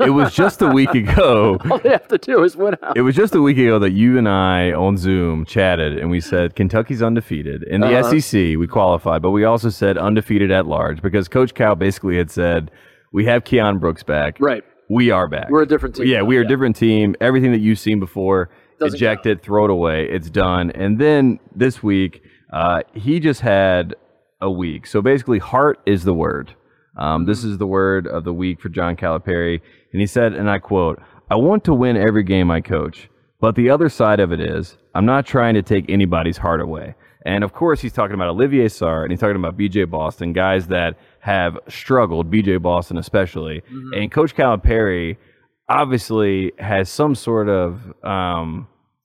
It was just a week ago. All they have to do is win out. It was just a week ago that you and I on Zoom chatted, and we said Kentucky's undefeated. In the SEC, we qualified, but we also said undefeated at large because Coach Cal basically had said, we have Keon Brooks back. Right. We are back. We're a different team. Yeah, we are a different team. Everything that you've seen before, eject it, throw it away. It's done. And then this week, he just had a week. So basically, heart is the word. This is the word of the week for John Calipari. And he said, and I quote, "I want to win every game I coach, but the other side of it is I'm not trying to take anybody's heart away." And, of course, he's talking about Olivier Sarr and he's talking about BJ Boston, guys that have struggled, BJ Boston especially. And Coach Calipari obviously has some sort of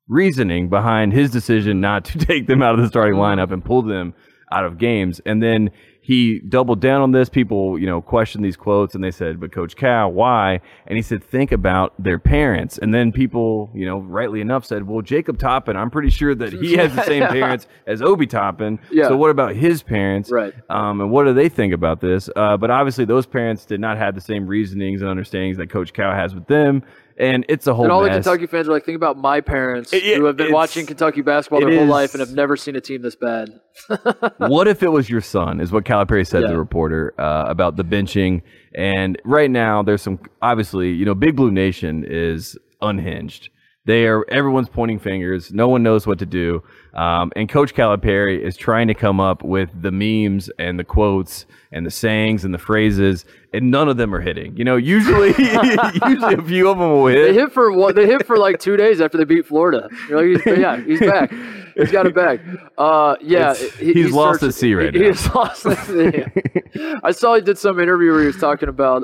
reasoning behind his decision not to take them out of the starting lineup and pull them out of games. And then he doubled down on this. People, you know, questioned these quotes, and they said, but Coach Cal, why? And he said, think about their parents. And then people, you know, rightly enough said, well, Jacob Toppin, I'm pretty sure that he has the same parents as Obi Toppin. Yeah. So what about his parents? Right. And what do they think about this? But obviously those parents did not have the same reasonings and understandings that Coach Cal has with them. And it's a whole mess. And all the Kentucky fans are like, think about my parents who have been watching Kentucky basketball their whole life and have never seen a team this bad. What if it was your son, is what Calipari said to the reporter about the benching. And right now, there's some, obviously, you know, Big Blue Nation is unhinged. They are, everyone's pointing fingers. No one knows what to do. And Coach Calipari is trying to come up with the memes and the quotes and the sayings and the phrases, and none of them are hitting. You know, usually a few of them will hit. They hit for like 2 days after they beat Florida. You're like, he's back. He's got it back. He's lost at sea right now. He's lost at sea. I saw he did some interview where he was talking about.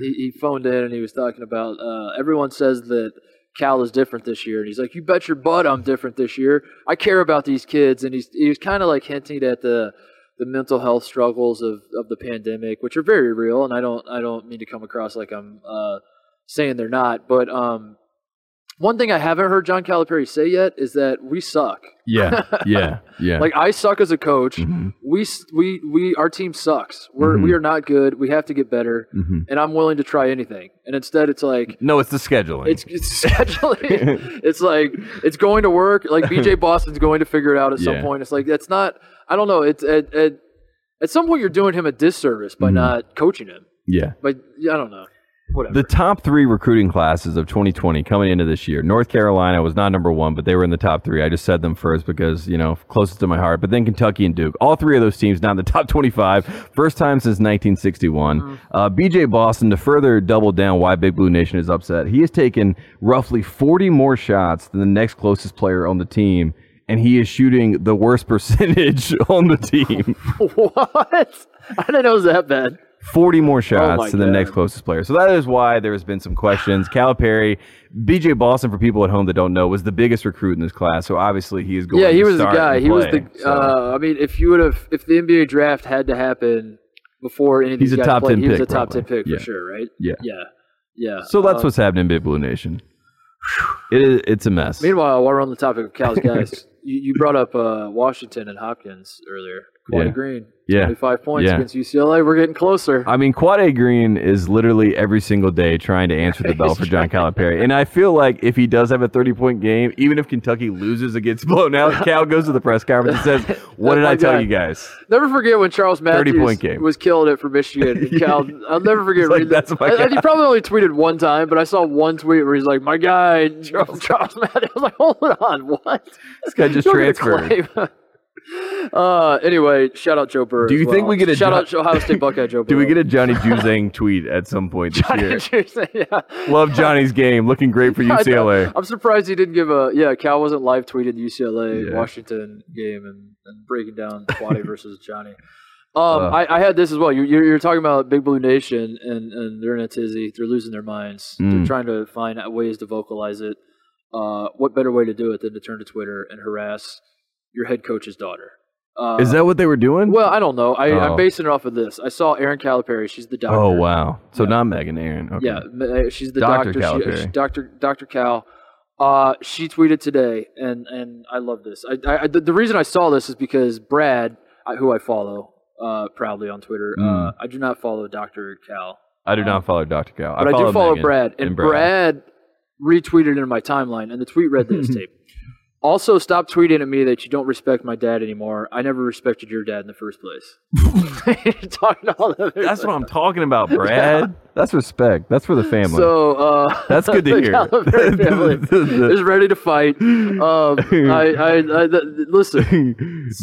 He phoned in and he was talking about. Everyone says that Cal is different this year, and he's like, you bet your butt I'm different this year. I care about these kids. And he was kind of like hinting at the mental health struggles of the pandemic, which are very real, and I don't mean to come across like I'm saying they're not, but one thing I haven't heard John Calipari say yet is that we suck. Yeah. Like, I suck as a coach. Mm-hmm. We our team sucks. We are not good. We have to get better. Mm-hmm. And I'm willing to try anything. And instead, it's like, no, it's the scheduling. It's scheduling. It's like, it's going to work. Like, BJ Boston's going to figure it out at some point. It's like, that's not. I don't know. It's at some point you're doing him a disservice by not coaching him. Yeah. But I don't know. Whatever. The top three recruiting classes of 2020 coming into this year, North Carolina was not number one, but they were in the top three. I just said them first because, you know, closest to my heart. But then Kentucky and Duke, all three of those teams now in the top 25, first time since 1961. BJ Boston, to further double down why Big Blue Nation is upset, he has taken roughly 40 more shots than the next closest player on the team, and he is shooting the worst percentage on the team. What? I didn't know it was that bad. 40 more shots to the next closest player. So that is why there has been some questions. Calipari, BJ Boston, for people at home that don't know, was the biggest recruit in this class. So obviously he is going. Yeah, he was the guy. He was the. I mean, if the NBA draft had to happen before any of these guys played, he was a top 10 pick for sure, right? Yeah. So that's what's happening in Big Blue Nation. It's a mess. Meanwhile, while we're on the topic of Cal's guys, you brought up Washington and Hopkins earlier. Quad A Green, 25 points against UCLA. We're getting closer. I mean, Quad A Green is literally every single day trying to answer the bell for John Calipari. And I feel like if he does have a 30-point game, even if Kentucky loses, it gets blown out, Cal goes to the press conference and says, what did I tell you guys? Never forget when Charles Matthews was killing it for Michigan. And Cal, I'll never forget. Like, that's my guy. He probably only tweeted one time, but I saw one tweet where he's like, my guy, Charles Matthews. I was like, hold on, what? This guy just transferred. Anyway, shout out Joe Burrow. Do you think we get a shout out Ohio State Buckeye Joe Burrow? Do we get a Johnny Juzang tweet at some point this year? Juzang, love Johnny's game, looking great for UCLA. I'm surprised he didn't give Cal wasn't live tweeting the UCLA Washington game and breaking down Quaddy versus Johnny. I had this as well. You're talking about Big Blue Nation and they're in a tizzy. They're losing their minds. They're trying to find ways to vocalize it. What better way to do it than to turn to Twitter and harass your head coach's daughter. Is that what they were doing? Well, I don't know. I'm basing it off of this. I saw Aaron Calipari. She's the doctor. Oh, wow. So not Megan, Aaron. Okay. Yeah, she's the doctor. Calipari. Dr. Cal. She tweeted today, and I love this. The reason I saw this is because Brad, who I follow proudly on Twitter, I do not follow Dr. Cal. I do not follow Dr. Cal. But I do follow Megan Brad. And Brad retweeted it in my timeline, and the tweet read this tape. Also, stop tweeting at me that you don't respect my dad anymore. I never respected your dad in the first place. That's what I'm talking about, Brad. Yeah. That's respect. That's for the family. So that's good to hear. Calipari is ready to fight. Listen.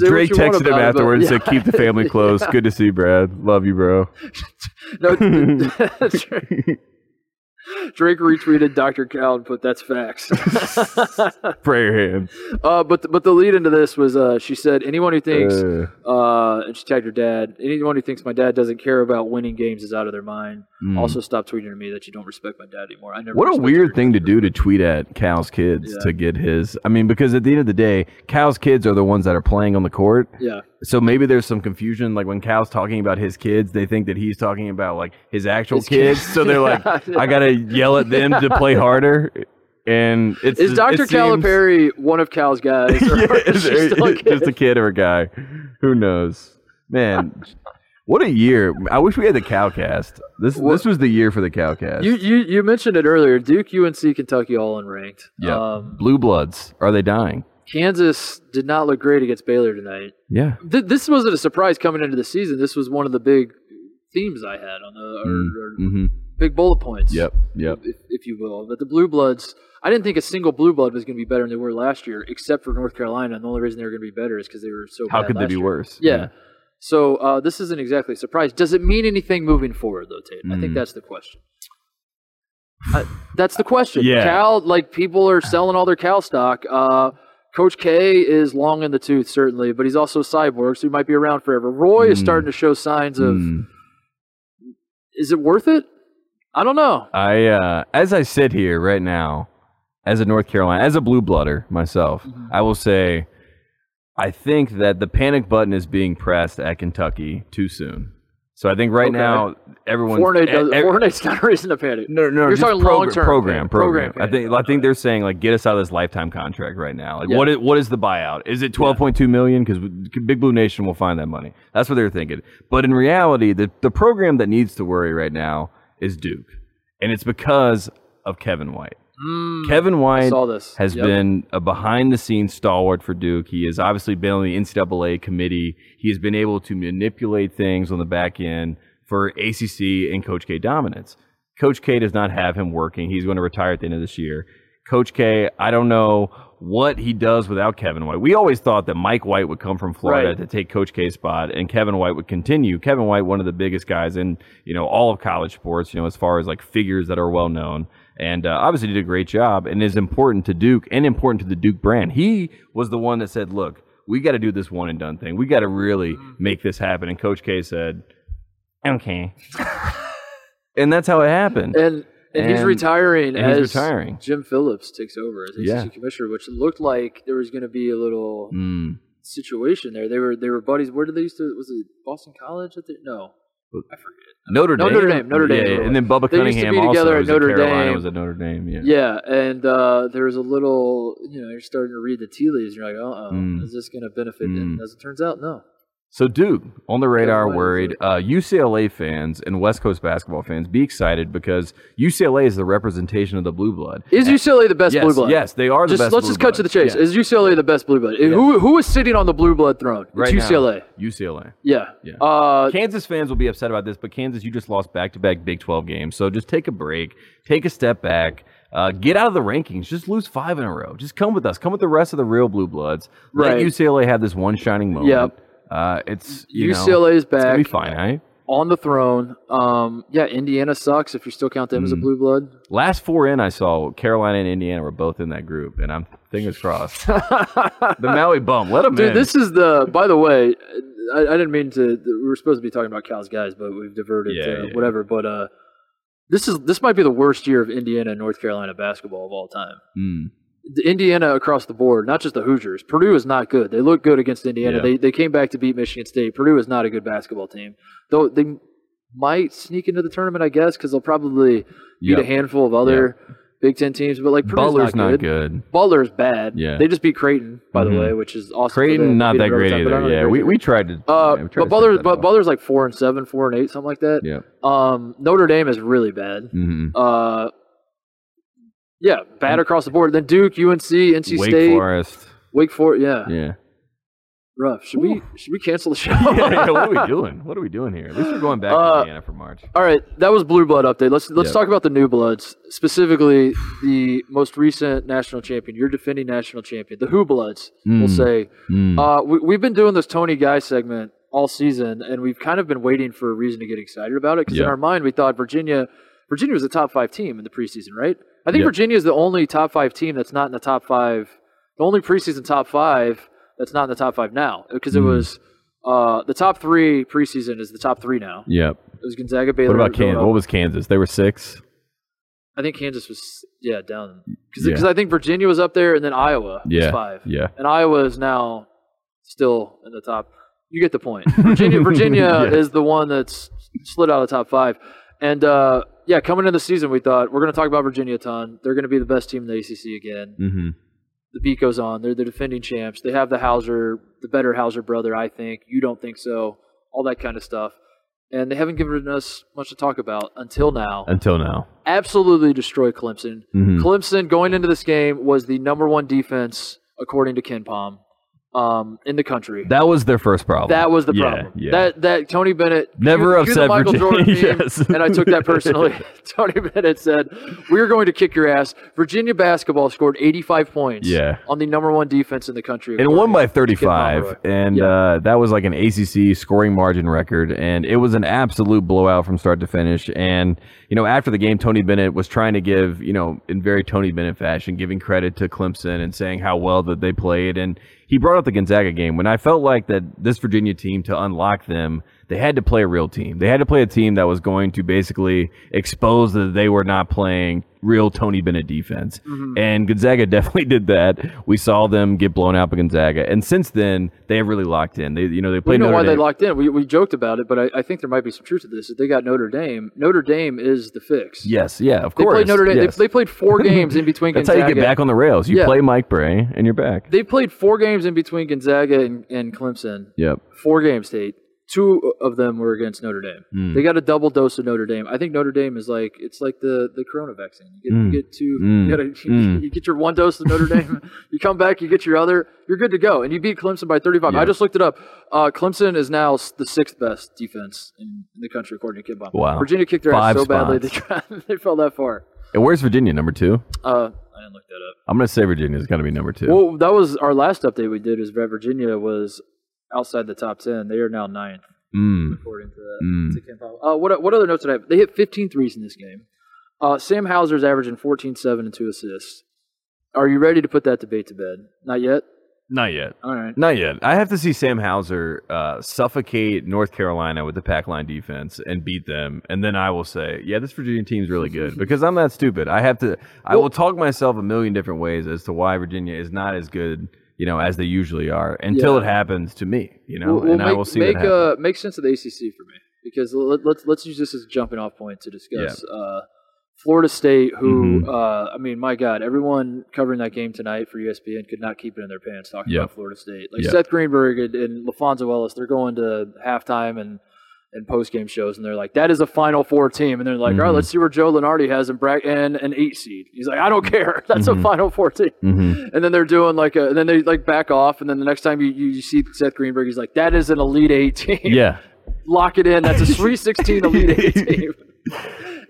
Drake texted him afterwards and said, keep the family close. Good to see you, Brad. Love you, bro. No, Drake retweeted Dr. Cal and put, that's facts. Prayer hands. But the lead into this was she said, anyone who thinks, and she tagged her dad, anyone who thinks my dad doesn't care about winning games is out of their mind. Also, stop tweeting at me that you don't respect my dad anymore. I never. What a weird thing to do, to tweet at Cal's kids to get his. I mean, because at the end of the day, Cal's kids are the ones that are playing on the court. Yeah. So maybe there's some confusion. Like when Cal's talking about his kids, they think that he's talking about like his actual kids. So they're like, I got to yell at them to play harder. And it's is Dr. Calipari one of Cal's guys? Or just a kid or a guy? Who knows? Man, what a year! I wish we had the Calcast. This was the year for the Calcast. You mentioned it earlier. Duke, UNC, Kentucky, all unranked. Yeah, blue bloods. Are they dying? Kansas did not look great against Baylor tonight. Yeah, this wasn't a surprise coming into the season. This was one of the big themes I had on big bullet points. Yep. If you will, that the blue bloods. I didn't think a single blue blood was going to be better than they were last year, except for North Carolina. And the only reason they were going to be better is because they were so bad last year. How could they be worse? Yeah. So this isn't exactly a surprise. Does it mean anything moving forward, though, Tate? I think that's the question. That's the question. Yeah. Cal, like people are selling all their Cal stock. Coach K is long in the tooth, certainly, but he's also a cyborg, so he might be around forever. Roy is starting to show signs of, is it worth it? I don't know. As I sit here right now, as a North Carolina, as a blue blooder myself, I will say I think that the panic button is being pressed at Kentucky too soon. So I think now everyone's... Fournade's not a reason to panic. No. You're talking long-term. Program. I think they're saying, like, get us out of this lifetime contract right now. Like, what is the buyout? Is it $12.2 million? Because Big Blue Nation will find that money. That's what they're thinking. But in reality, the program that needs to worry right now is Duke. And it's because of Kevin White. Kevin White has been a behind-the-scenes stalwart for Duke. He has obviously been on the NCAA committee. He has been able to manipulate things on the back end for ACC and Coach K dominance. Coach K does not have him working. He's going to retire at the end of this year. Coach K, I don't know what he does without Kevin White. We always thought that Mike White would come from Florida to take Coach K's spot, and Kevin White would continue. Kevin White, one of the biggest guys in all of college sports, as far as like figures that are well known. And obviously did a great job and is important to Duke and important to the Duke brand. He was the one that said, look, we got to do this one and done thing. We got to really make this happen. And Coach K said, okay. And that's how it happened. And he's retiring as Jim Phillips takes over as assistant commissioner, which looked like there was going to be a little situation there. They were buddies. Where did they used to? Was it Boston College? No. I forget. Notre Dame. Yeah, and then Bubba Cunningham also was at Notre Dame. Yeah, and there was a little, you're starting to read the tea leaves. You're like, is this going to benefit them? As it turns out, no. So Duke, on the radar, worried. UCLA fans and West Coast basketball fans, be excited because UCLA is the representation of the blue blood. Is UCLA the best blue blood? Yes, they are the best blue blood. Let's just cut to the chase. Yeah. Is UCLA the best blue blood? Yeah. Who is sitting on the blue blood throne? It's right UCLA. Now, UCLA. Yeah. Kansas fans will be upset about this, but Kansas, you just lost back-to-back Big 12 games. So just take a break. Take a step back. Get out of the rankings. Just lose 5 in a row. Just come with us. Come with the rest of the real blue bloods. Let UCLA have this one shining moment. Yep. It's UCLA is back. It's gonna be fine, right? On the throne. Indiana sucks if you still count them as a blue blood. Last 4 in, I saw Carolina and Indiana were both in that group, and I'm fingers crossed. The Maui bum, let them in. Dude, this is the. By the way, I didn't mean to. We were supposed to be talking about Cal's guys, but we've diverted to whatever. But this might be the worst year of Indiana and North Carolina basketball of all time. Indiana across the board, not just the Hoosiers. Purdue is not good. They look good against Indiana. Yeah. They came back to beat Michigan State. Purdue is not a good basketball team. Though they might sneak into the tournament, I guess, because they'll probably beat a handful of other Big Ten teams. But like Purdue's Butler's not good. Butler's bad. Yeah. They just beat Creighton, by the way, which is awesome. Creighton, not that great either. Yeah, we tried to. Butler's like 4-7, 4-8, something like that. Yeah. Notre Dame is really bad. Yeah, bad across the board. Then Duke, UNC, NC State. Wake Forest, yeah. Rough. Should we cancel the show? What are we doing? What are we doing here? At least we're going back to Indiana for March. All right, that was Blue Blood update. Let's talk about the New Bloods, specifically the most recent national champion. You're defending national champion, the Who Bloods, we'll say. We've been doing this Tony Guy segment all season, and we've kind of been waiting for a reason to get excited about it because in our mind we thought Virginia was a top 5 team in the preseason, right? I think Virginia is the only top 5 team that's not in the top 5, the only preseason top 5 that's not in the top 5 now, because it was the top 3 preseason is the top 3 now. Yep. It was Gonzaga, Baylor. What about Kansas? What was Kansas? They were 6. I think Kansas was down because I think Virginia was up there and then Iowa was 5. Yeah. And Iowa is now still in the top. You get the point. Virginia yeah. is the one that's slid out of the top five. And, yeah, coming into the season, we thought, we're going to talk about Virginia a ton. They're going to be the best team in the ACC again. Mm-hmm. The beat goes on. They're the defending champs. They have the better Hauser brother, I think. You don't think so. All that kind of stuff. And they haven't given us much to talk about until now. Until now. Absolutely destroy Clemson. Mm-hmm. Clemson, going into this game, was the #1 defense, according to Ken Pom, in the country. That was their first problem. That was the problem. Yeah. That Tony Bennett never upset Michael Jordan. Yes. And I took that personally. Tony Bennett said, "We are going to kick your ass." Virginia basketball scored 85 points. Yeah. On the #1 defense in the country, and won by 35. And yeah. That was like an ACC scoring margin record, and it was an absolute blowout from start to finish. And you know, after the game, Tony Bennett was trying to give, you know, in very Tony Bennett fashion, giving credit to Clemson and saying how well that they played. And he brought up the Gonzaga game when I felt like that this Virginia team, to unlock them, they had to play a real team. They had to play a team that was going to basically expose that they were not playing real Tony Bennett defense. Mm-hmm. And Gonzaga definitely did that. We saw them get blown out by Gonzaga. And since then, they have really locked in. They, you know, they played Notre Dame. We know why they locked in. We joked about it, but I think there might be some truth to this. If they got Notre Dame, Notre Dame is the fix. Yes, yeah, of course. They played Notre Dame. Yes. They played 4 games in between Gonzaga. That's how you get back on the rails. You play Mike Bray, and you're back. They played 4 games in between Gonzaga and Clemson. Yep. 4 games, Tate. 2 of them were against Notre Dame. Mm. They got a double dose of Notre Dame. I think Notre Dame is like, it's like the corona vaccine. You get your one dose of Notre Dame. You come back, you get your other, you're good to go. And you beat Clemson by 35. Yep. I just looked it up. Clemson is now the 6th best defense in the country, according to Kid Bob. Wow. Virginia kicked their ass so badly they fell that far. And where's Virginia, #2? I didn't look that up. I'm going to say Virginia's going to be #2. Well, that was our last update we did, is that Virginia was outside the top 10. They are now 9th, according to Ken Powell. What other notes did I have? They hit 15 threes in this game. Sam Hauser's averaging 14, 7, and 2 assists. Are you ready to put that debate to bed? Not yet? Not yet. All right. Not yet. I have to see Sam Hauser suffocate North Carolina with the pack line defense and beat them, and then I will say, yeah, this Virginia team's really good, because I'm not stupid. I will talk myself a million different ways as to why Virginia is not as good, you know, as they usually are, until it happens to me, you know, I will see what happens. Make sense of the ACC for me, because let's use this as a jumping off point to discuss Florida State, who, I mean, my God, everyone covering that game tonight for ESPN could not keep it in their pants talking about Florida State. Like Seth Greenberg and LaFonso Ellis, they're going to halftime and post-game shows, and they're like, that is a Final Four team. And they're like, all right, let's see where Joe Lunardi has and an 8 seed. He's like, I don't care. That's a Final Four team. Mm-hmm. And then they're doing like and then they like back off, and then the next time you see Seth Greenberg, he's like, that is an Elite 8 team. Yeah. Lock it in. That's a Sweet 16 Elite 8 team.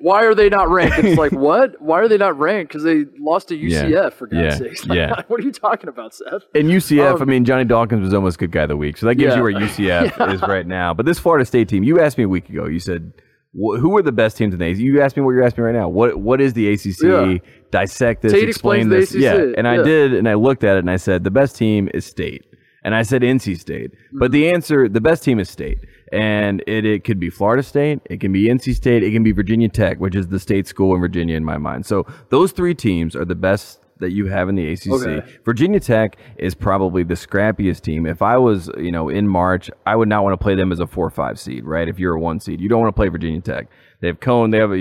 Why are they not ranked? It's like, what? Why are they not ranked? Because they lost to UCF, for God's sakes. Like, what are you talking about, Seth? And UCF, I mean, Johnny Dawkins was almost good guy of the week. So that gives you where UCF is right now. But this Florida State team, you asked me a week ago, you said, who are the best teams in the ACC? You asked me what you're asking me right now. What is the ACC? Yeah. Dissect this, explain this. The ACC. Yeah. And I did, and I looked at it, and I said, the best team is State. And I said NC State. But the best team is State. And it could be Florida State, it can be NC State, it can be Virginia Tech, which is the state school in Virginia in my mind. So those 3 teams are the best that you have in the ACC. Okay. Virginia Tech is probably the scrappiest team. If I was, you know, in March, I would not want to play them as a 4 or 5 seed, right? If you're a 1 seed, you don't want to play Virginia Tech. They have Cohn, they have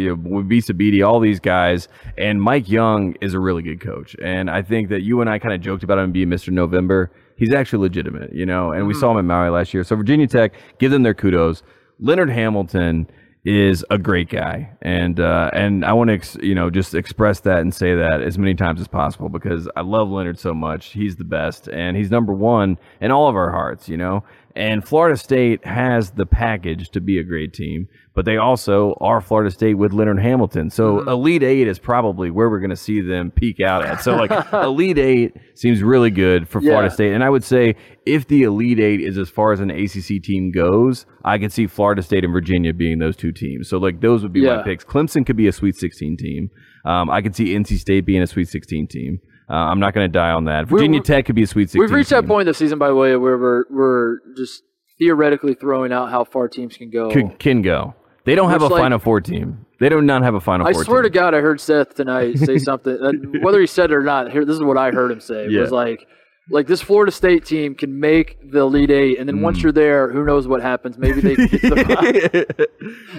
Visa Beattie, all these guys. And Mike Young is a really good coach. And I think that you and I kind of joked about him being Mr. November. He's actually legitimate, you know, and we saw him at Maui last year. So Virginia Tech, give them their kudos. Leonard Hamilton is a great guy, and I want to just express that and say that as many times as possible, because I love Leonard so much. He's the best, and he's #1 in all of our hearts, you know. And Florida State has the package to be a great team, but they also are Florida State with Leonard Hamilton. So Elite 8 is probably where we're going to see them peak out at. So like Elite 8 seems really good for Florida State. And I would say if the Elite 8 is as far as an ACC team goes, I could see Florida State and Virginia being those 2 teams. So like those would be my picks. Clemson could be a Sweet 16 team. I could see NC State being a Sweet 16 team. I'm not going to die on that. Virginia Tech could be a Sweet 16. We've reached that point this season, by the way, where we're just theoretically throwing out how far teams can go. Can go. They don't have a Final Four team. They do not have a Final Four team. I swear to God, I heard Seth tonight say something. Whether he said it or not, this is what I heard him say. It was like, Like, this Florida State team can make the Elite Eight, and then once you're there, who knows what happens? Maybe they get the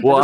Well,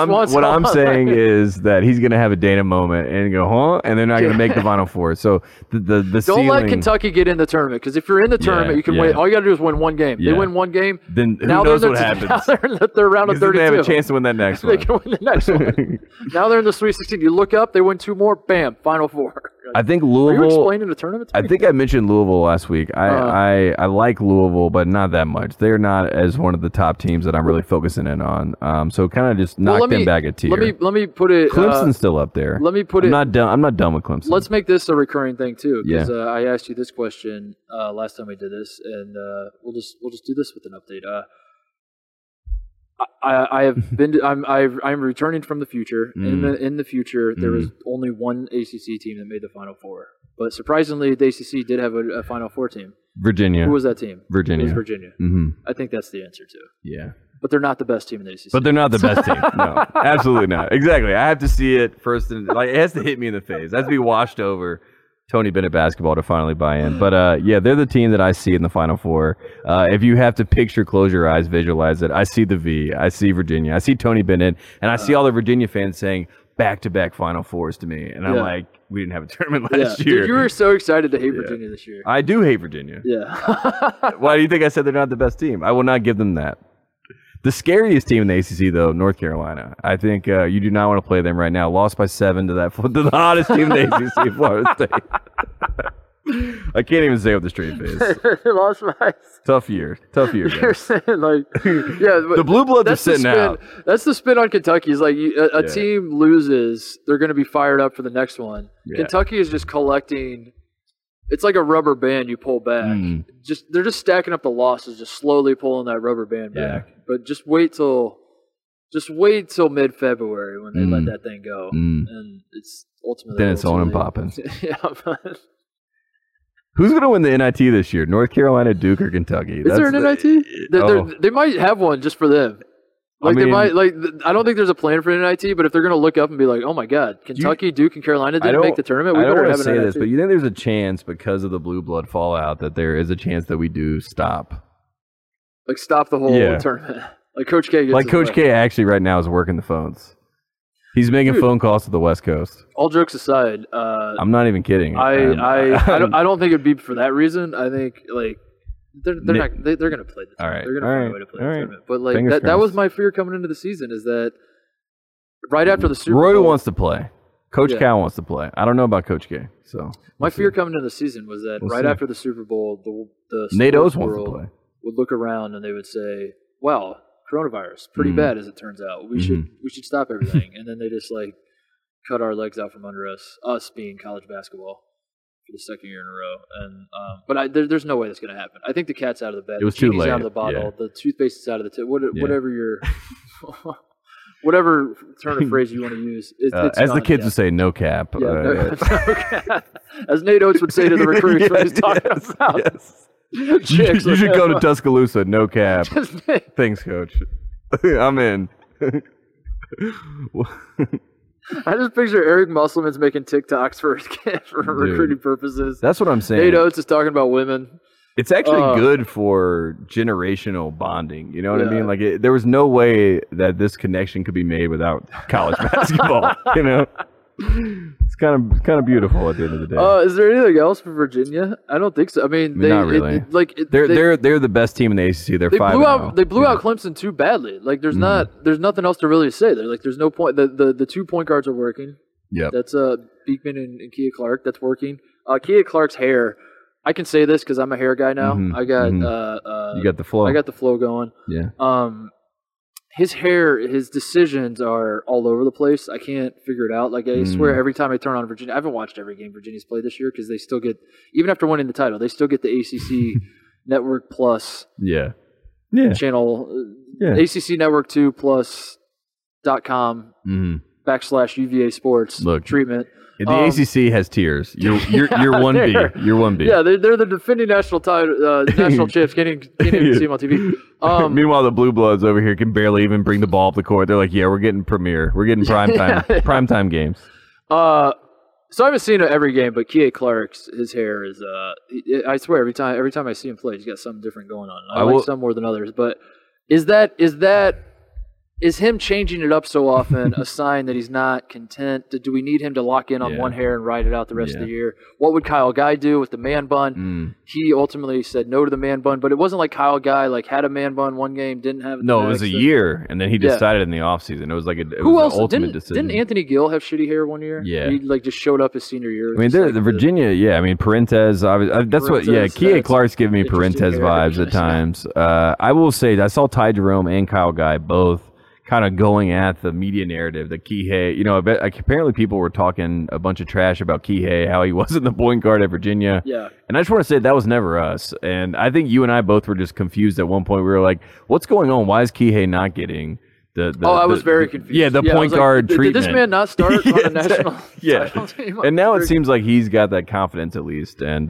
I'm saying is that he's going to have a Dana moment and go, huh? And they're not going to make the Final Four. So the ceiling... Don't let Kentucky get in the tournament, because if you're in the tournament, you can win. All you got to do is win one game. Yeah. They win one game, then who knows what happens? Now they're in the third round of 32. They have a chance to win that next one. They can win the next one. Now they're in the Sweet 16. You look up, they win two more, bam, Final Four. I think Louisville... Are you explaining the tournament to me? I think I mentioned Louisville last week. I like Louisville, but not that much. They're not as one of the top teams that I'm really focusing in on. So kind of just knock them back a tier. Let me put it. Clemson's still up there. Let me put it. I'm not done with Clemson. Let's make this a recurring thing too, because I asked you this question last time we did this, and we'll just do this with an update. I'm returning from the future. In the future, there was only one ACC team that made the Final Four. But surprisingly, the ACC did have a Final Four team. Virginia. Who was that team? Virginia. It was Virginia. Mm-hmm. I think that's the answer, too. Yeah. But they're not the best team in the ACC. But they're not the best team. No, absolutely not. Exactly. I have to see it first. It has to hit me in the face. It has to be washed over Tony Bennett basketball to finally buy in. But, they're the team that I see in the Final Four. If you have to picture, close your eyes, visualize it. I see the V. I see Virginia. I see Tony Bennett. And I see all the Virginia fans saying, back-to-back Final Fours to me. And I'm like, we didn't have a tournament last year. Dude, you were so excited to hate Virginia this year. I do hate Virginia. Yeah. Why do you think I said they're not the best team? I will not give them that. The scariest team in the ACC, though, North Carolina. I think you do not want to play them right now. Lost by 7 to the hottest team in the ACC, Florida State. I can't even say what the straight face. Lost my Tough year. You're saying, like, the Blue Bloods are sitting out. That's the spin on Kentucky. It's like a team loses, they're going to be fired up for the next one. Yeah. Kentucky is just collecting. It's like a rubber band you pull back. Just they're just stacking up the losses, just slowly pulling that rubber band back. But just wait till mid-February when they let that thing go, and it's ultimately on and popping. But who's going to win the NIT this year? North Carolina, Duke, or Kentucky? Is there an NIT? They might have one just for them. Like, I mean, they might, like, I don't think there's a plan for an NIT, but if they're going to look up and be like, oh my God, Kentucky, Duke, and Carolina didn't make the tournament, we better have an NIT. I don't want to say this, but you think there's a chance because of the blue blood fallout that there is a chance that we do stop? Like, stop the whole tournament. Like, Coach K gets Coach K actually right now is working the phones. He's making phone calls to the West Coast. All jokes aside, I'm not even kidding. I don't think it'd be for that reason. I think like they're going to play the tournament. All right. They're going to find a way to play the tournament. But like that was my fear coming into the season, is that right after the Super Bowl, Roy wants to play. Coach Cal wants to play. I don't know about Coach K. So my fear coming into the season was that after the Super Bowl, the Nate Oates wants to play. Would look around and they would say, "Well, coronavirus, pretty bad as it turns out. We should stop everything." And then they just like cut our legs out from under us being college basketball for the second year in a row. And but there's no way that's gonna happen. I think the cat's out of the bag. It was too late. Out of the bottle. Yeah. The toothpaste is out of the tip. Whatever your whatever turn of phrase you want to use. It's as the kids would say, no cap. Yeah, no cap. As Nate Oates would say to the recruits when he's talking about. Yes. You should go to Tuscaloosa, no cap. Thanks, Coach. I'm in. I just picture Eric Musselman's making TikToks for recruiting purposes. That's what I'm saying. Nate Oates is talking about women. It's actually good for generational bonding. You know what I mean? Like there was no way that this connection could be made without college basketball. You know. It's kind of beautiful at the end of the day. Is there anything else for Virginia? I don't think so. I mean not really. They're the best team in the ACC. They're 5-0. They blew out Clemson too badly. Like there's nothing else to really say. They're like there's no point. The 2 point guards are working. Yeah, that's Beekman and Kia Clark. That's working. Kia Clark's hair. I can say this because I'm a hair guy now. I got you got the flow. I got the flow going. Yeah. His hair, his decisions are all over the place. I can't figure it out. Like, I swear every time I turn on Virginia, I haven't watched every game Virginia's played this year because they still get, even after winning the title, they still get the ACC Network Plus channel. Yeah. ACC Network 2 Plus.com / UVA Sports treatment. The ACC has tiers. You're 1B. You're 1B. Yeah, they're the defending national title, national champs. Can't even see them on TV. Meanwhile, the Blue Bloods over here can barely even bring the ball up the court. They're like, we're getting prime time games. So I haven't seen it every game, but Kia Clark's, his hair is, I swear, every time I see him play, he's got something different going on. I like some more than others, but is him changing it up so often a sign that he's not content? Do we need him to lock in on one hair and ride it out the rest of the year? What would Kyle Guy do with the man bun? Mm. He ultimately said no to the man bun, but it wasn't like Kyle Guy had a man bun one game, didn't have it. No, it was a year, and then he decided in the offseason. It was like an ultimate decision. Didn't Anthony Gill have shitty hair one year? Yeah. He just showed up his senior year. I mean, the Virginia, Parentes, obviously, that's what, Kia Clark's giving me Parentes vibes at times. I will say, I saw Ty Jerome and Kyle Guy both kind of going at the media narrative, the Kihei. Apparently people were talking a bunch of trash about Kihei, how he wasn't the point guard at Virginia. Yeah. And I just want to say that was never us. And I think you and I both were just confused at one point. We were like, what's going on? Why is Kihei not getting I was very confused. Yeah, the point guard treatment. Did this man not start on a national title team? And now it seems like he's got that confidence at least. And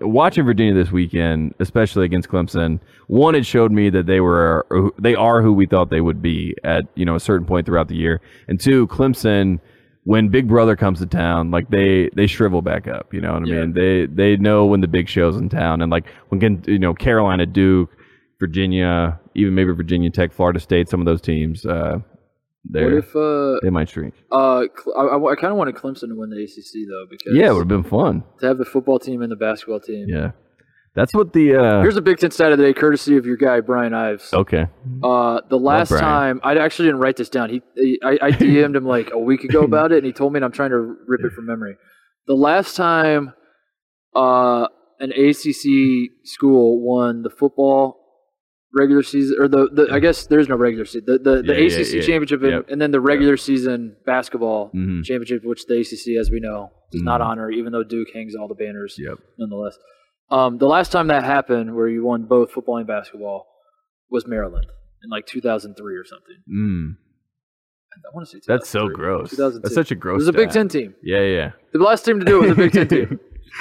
watching Virginia this weekend, especially against Clemson, one, it showed me that they are who we thought they would be at a certain point throughout the year. And two, Clemson, when Big Brother comes to town, they shrivel back up. You know what I mean? They know when the big show's in town. And when Carolina, Duke, Virginia, even maybe Virginia Tech, Florida State, some of those teams, they might shrink. I kind of wanted Clemson to win the ACC, though. Because it would have been fun. To have the football team and the basketball team. Yeah. That's what the... Here's a Big Ten stat of the day, courtesy of your guy, Brian Ives. Okay. The last time... I actually didn't write this down. I DM'd him a week ago about it, and he told me, and I'm trying to rip it from memory. The last time an ACC school won the football... regular season, or I guess there's no regular season. The ACC championship and then the regular season basketball championship, which the ACC, as we know, does not honor, even though Duke hangs all the banners nonetheless. The last time that happened, where you won both football and basketball, was Maryland in 2003 or something. Mm. I want to say 2003. That's so gross. 2002. That's such a gross. It was a Big Ten team. Yeah, yeah. The last team to do it was a Big Ten team.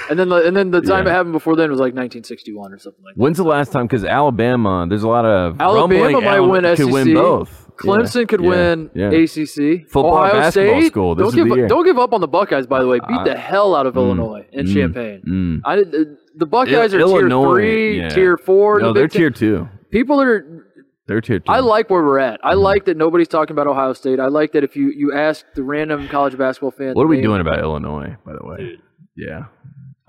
And then the time it happened before then was 1961 or something like that. When's the last time? Because Alabama, there's a lot of Alabama might win SEC. Win both. Clemson could win ACC. Football, Ohio basketball State, school. Don't give up on the Buckeyes. By the way, beat the hell out of Illinois and Champaign. Mm. The Buckeyes are Illinois, tier 3, tier 4. No, they're tier 2. People are. They're tier 2. I like where we're at. I like that nobody's talking about Ohio State. I like that if you ask the random college basketball fan, what are we doing about Illinois? By the way. Dude. Yeah,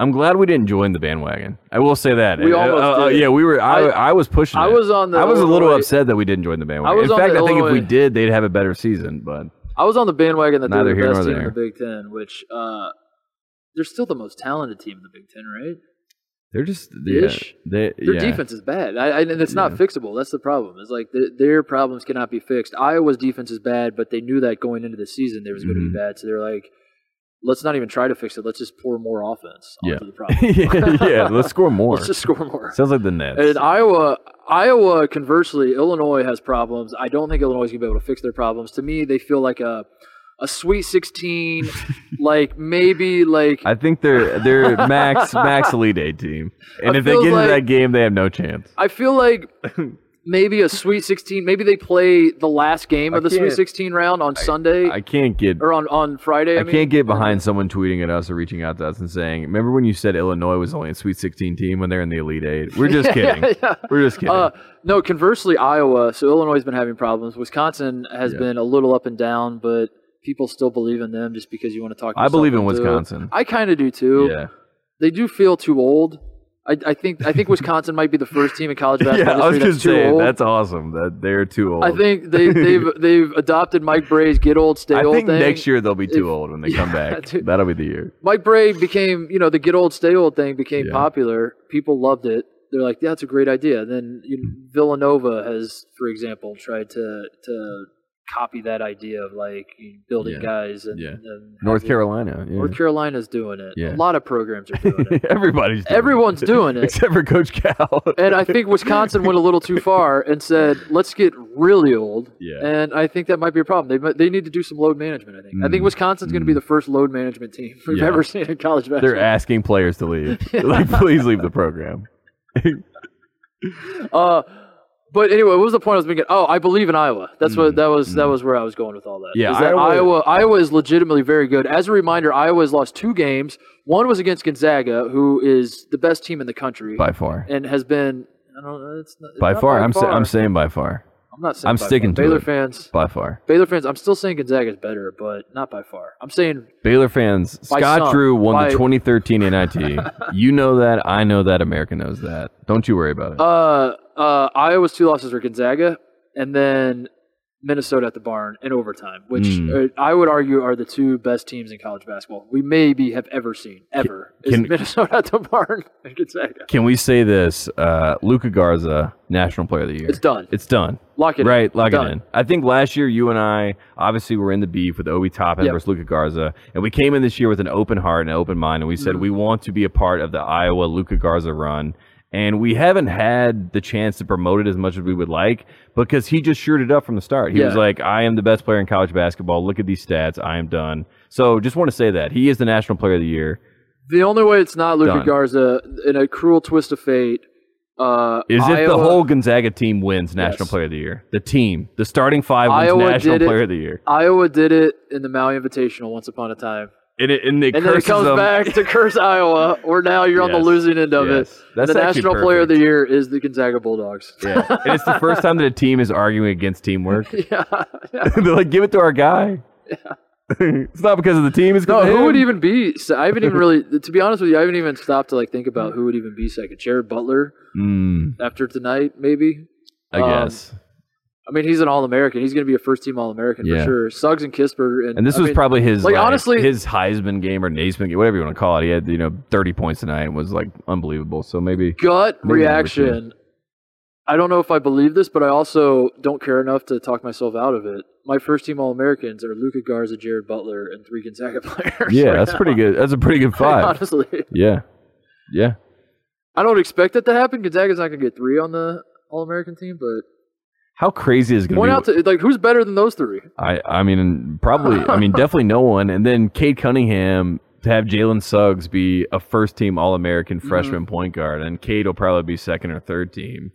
I'm glad we didn't join the bandwagon. I will say that. We almost did. Yeah, we were. I was pushing. I was on the. I was a little upset that we didn't join the bandwagon. In fact, I think if we did, they'd have a better season. But I was on the bandwagon that they're the best team in the Big Ten, which they're still the most talented team in the Big Ten, right? They're just their defense is bad, and it's not fixable. That's the problem. It's their problems cannot be fixed. Iowa's defense is bad, but they knew that going into the season they was going to be bad, so they're like, let's not even try to fix it. Let's just pour more offense onto the problem. Let's score more. Let's just score more. Sounds like the Nets. And Iowa, conversely, Illinois has problems. I don't think Illinois is going to be able to fix their problems. To me, they feel like a Sweet 16, I think they're max Elite 8 team. And if they get into that game, they have no chance. I feel like... Maybe a Sweet 16. Maybe they play the last game of the Sweet 16 round on Sunday. I can't get... Or on Friday, I mean. Can't get behind someone tweeting at us or reaching out to us and saying, remember when you said Illinois was only a Sweet 16 team when they're in the Elite 8? We're just kidding. We're just kidding. No, conversely, Iowa... So Illinois has been having problems. Wisconsin has been a little up and down, but people still believe in them just because you want to talk to I believe in Wisconsin. I kind of do, too. Yeah. They do feel too old. I think Wisconsin might be the first team in college basketball history that's too old. That's awesome that they're too old. I think they've adopted Mike Bray's get old, stay old thing. I think next year they'll be too old when they come back. Dude. That'll be the year. Mike Bray became, the get old, stay old thing became popular. People loved it. They're like, that's a great idea. And then Villanova has, for example, tried to copy that idea of building guys and North Carolina's doing it. A lot of programs are doing it. Everyone's doing it except for Coach Cal. And I think Wisconsin went a little too far and said, let's get really old. And I think that might be a problem. They need to do some load management. I think Wisconsin's going to be the first load management team we've ever seen in college basketball. They're asking players to leave. Please leave the program. But anyway, what was the point I was making? Oh, I believe in Iowa. That's what that was where I was going with all that. Yeah, is that Iowa is legitimately very good. As a reminder, Iowa has lost 2 games. One was against Gonzaga, who is the best team in the country by far, and has been. I don't know. It's not, by far, I'm saying by far. I'm not saying. I'm sticking to Baylor fans by far. Baylor fans, I'm still saying Gonzaga is better, but not by far. I'm saying Baylor fans. Scott Drew won the 2013 NIT. You know that. I know that. America knows that. Don't you worry about it. Iowa's 2 losses were Gonzaga, and then Minnesota at the barn in overtime, which I would argue are the 2 best teams in college basketball we maybe have ever seen, ever. Is Minnesota at the barn and Gonzaga. Can we say this? Luka Garza, National Player of the Year. It's done. It's done. Lock it in. Right, lock it in. I think last year you and I obviously were in the beef with Obi Toppin versus Luka Garza, and we came in this year with an open heart and an open mind, and we said we want to be a part of the Iowa Luka Garza run. And we haven't had the chance to promote it as much as we would like because he just shored it up from the start. He was like, I am the best player in college basketball. Look at these stats. I am done. So just want to say that. He is the National Player of the Year. The only way it's not Luka Garza, in a cruel twist of fate, is if the whole Gonzaga team wins National Player of the Year. The team. The starting 5 wins National Player of the Year. Iowa did it in the Maui Invitational once upon a time. And then it comes back to curse Iowa, or now you're on the losing end of it. That's the National Player of the Year is the Gonzaga Bulldogs. Yeah. And it's the first time that a team is arguing against teamwork. They're like, give it to our guy. Yeah. It's not because of the team. It's no, who would even be? I haven't even really, to be honest with you, I haven't even stopped to like think about who would even be second. Jared Butler after tonight, maybe. I guess. I mean, he's an All-American. He's going to be a first-team All-American for sure. Suggs and Kisper. And this was probably his honestly, his Heisman game or Naismith game, whatever you want to call it. He had 30 points tonight and was like unbelievable. So maybe gut reaction. I don't know if I believe this, but I also don't care enough to talk myself out of it. My first-team All-Americans are Luka Garza, Jared Butler, and 3 Gonzaga players. Yeah, right that's pretty good. That's a pretty good 5. Honestly. Yeah. Yeah. I don't expect that to happen. Gonzaga's not going to get 3 on the All-American team, but. How crazy is it going to be? Like, who's better than those 3? I mean, definitely no one. And then Cade Cunningham to have Jalen Suggs be a first-team All-American freshman point guard, and Cade will probably be second or third team.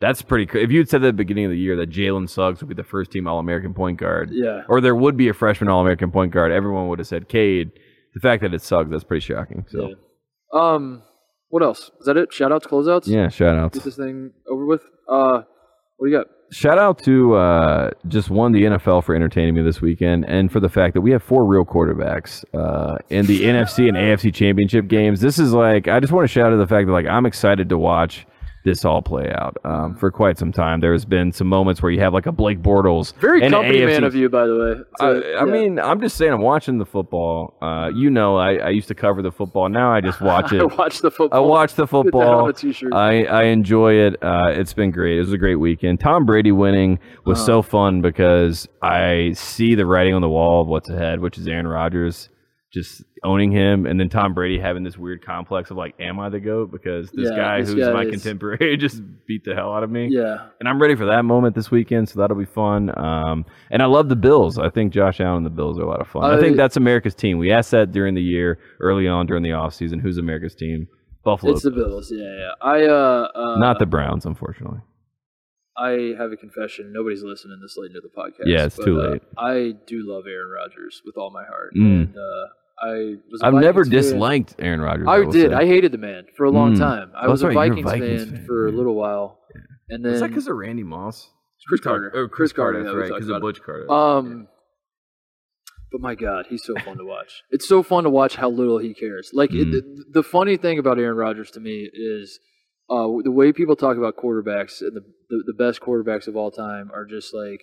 That's pretty crazy. If you had said that at the beginning of the year that Jalen Suggs would be the first-team All-American point guard, or there would be a freshman All-American point guard, everyone would have said Cade. The fact that it's Suggs, that's pretty shocking. So, what else? Is that it? Shout-outs, closeouts? Yeah, shout-outs. Get this thing over with. What do you got? Shout out to just one, the NFL for entertaining me this weekend, and for the fact that we have 4 real quarterbacks in the NFC and AFC championship games. This is like, I just want to shout out the fact that like I'm excited to watch this all play out for quite some time. There has been some moments where you have like a Blake Bortles. Very company AFC, man of you, by the way. I mean, I'm just saying I'm watching the football. I used to cover the football. Now I just watch it. I watch the football. Put that on a t-shirt. I enjoy it. It's been great. It was a great weekend. Tom Brady winning was so fun because I see the writing on the wall of what's ahead, which is Aaron Rodgers just owning him, and then Tom Brady having this weird complex of like, am I the GOAT? Because this guy who's my contemporary just beat the hell out of me. Yeah. And I'm ready for that moment this weekend, so that'll be fun. And I love the Bills. I think Josh Allen and the Bills are a lot of fun. I think that's America's team. We asked that during the year, early on during the offseason, who's America's team? Buffalo. It's the Bills. Yeah. Not the Browns, unfortunately. I have a confession. Nobody's listening this late into the podcast. Yeah, it's too late. I do love Aaron Rodgers with all my heart. And, I've never disliked Aaron Rodgers. I hated the man for a long time. I was a Vikings fan for a little while. Yeah. And then, is that because of Randy Moss? Chris Carter, right, because of Butch Carter. But my God, he's so fun to watch. It's so fun to watch how little he cares. Like the funny thing about Aaron Rodgers to me is the way people talk about quarterbacks, and the best quarterbacks of all time are just like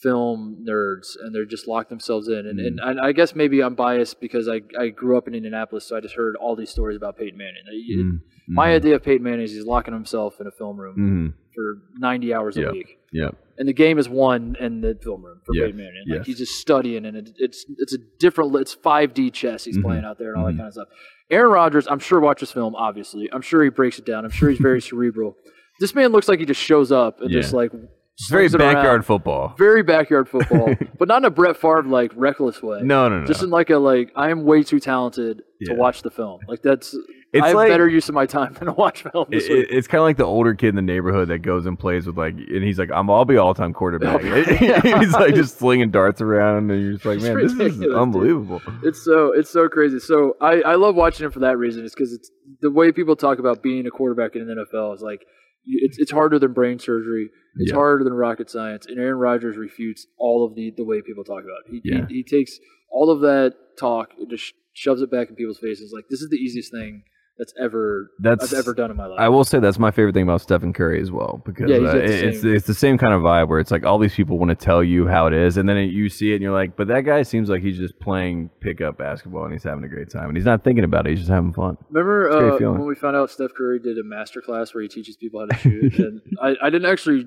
film nerds, and they're just locked themselves in. And I guess maybe I'm biased because I grew up in Indianapolis, so I just heard all these stories about Peyton Manning. My idea of Peyton Manning is he's locking himself in a film room for 90 hours a week. Yeah. And the game is won in the film room for Peyton Manning. Like he's just studying, and it's a different. It's 5D chess he's playing out there and all that kind of stuff. Aaron Rodgers, I'm sure, watches film. Obviously, I'm sure he breaks it down. I'm sure he's very cerebral. This man looks like he just shows up and just like It's very backyard around. Football. Very backyard football, but not in a Brett Favre like reckless way. No. Just in like a I am way too talented to watch the film. I have better use of my time than to watch film this week. It's kind of like the older kid in the neighborhood that goes and plays with and he's like, I'll be all-time quarterback. He's like just slinging darts around, and you're just like, man, this is unbelievable. Dude. It's so crazy. So I love watching him for that reason. It's because it's the way people talk about being a quarterback in the NFL is like, it's harder than brain surgery. It's harder than rocket science. And Aaron Rodgers refutes all of the way people talk about it. He takes all of that talk and just shoves it back in people's faces. Like, this is the easiest thing I've ever done in my life. I will say that's my favorite thing about Stephen Curry as well, because it's the same kind of vibe where it's like all these people want to tell you how it is, and then you see it and you're like, but that guy seems like he's just playing pickup basketball and he's having a great time and he's not thinking about it. He's just having fun. Remember when we found out Steph Curry did a master class where he teaches people how to shoot? And I didn't actually,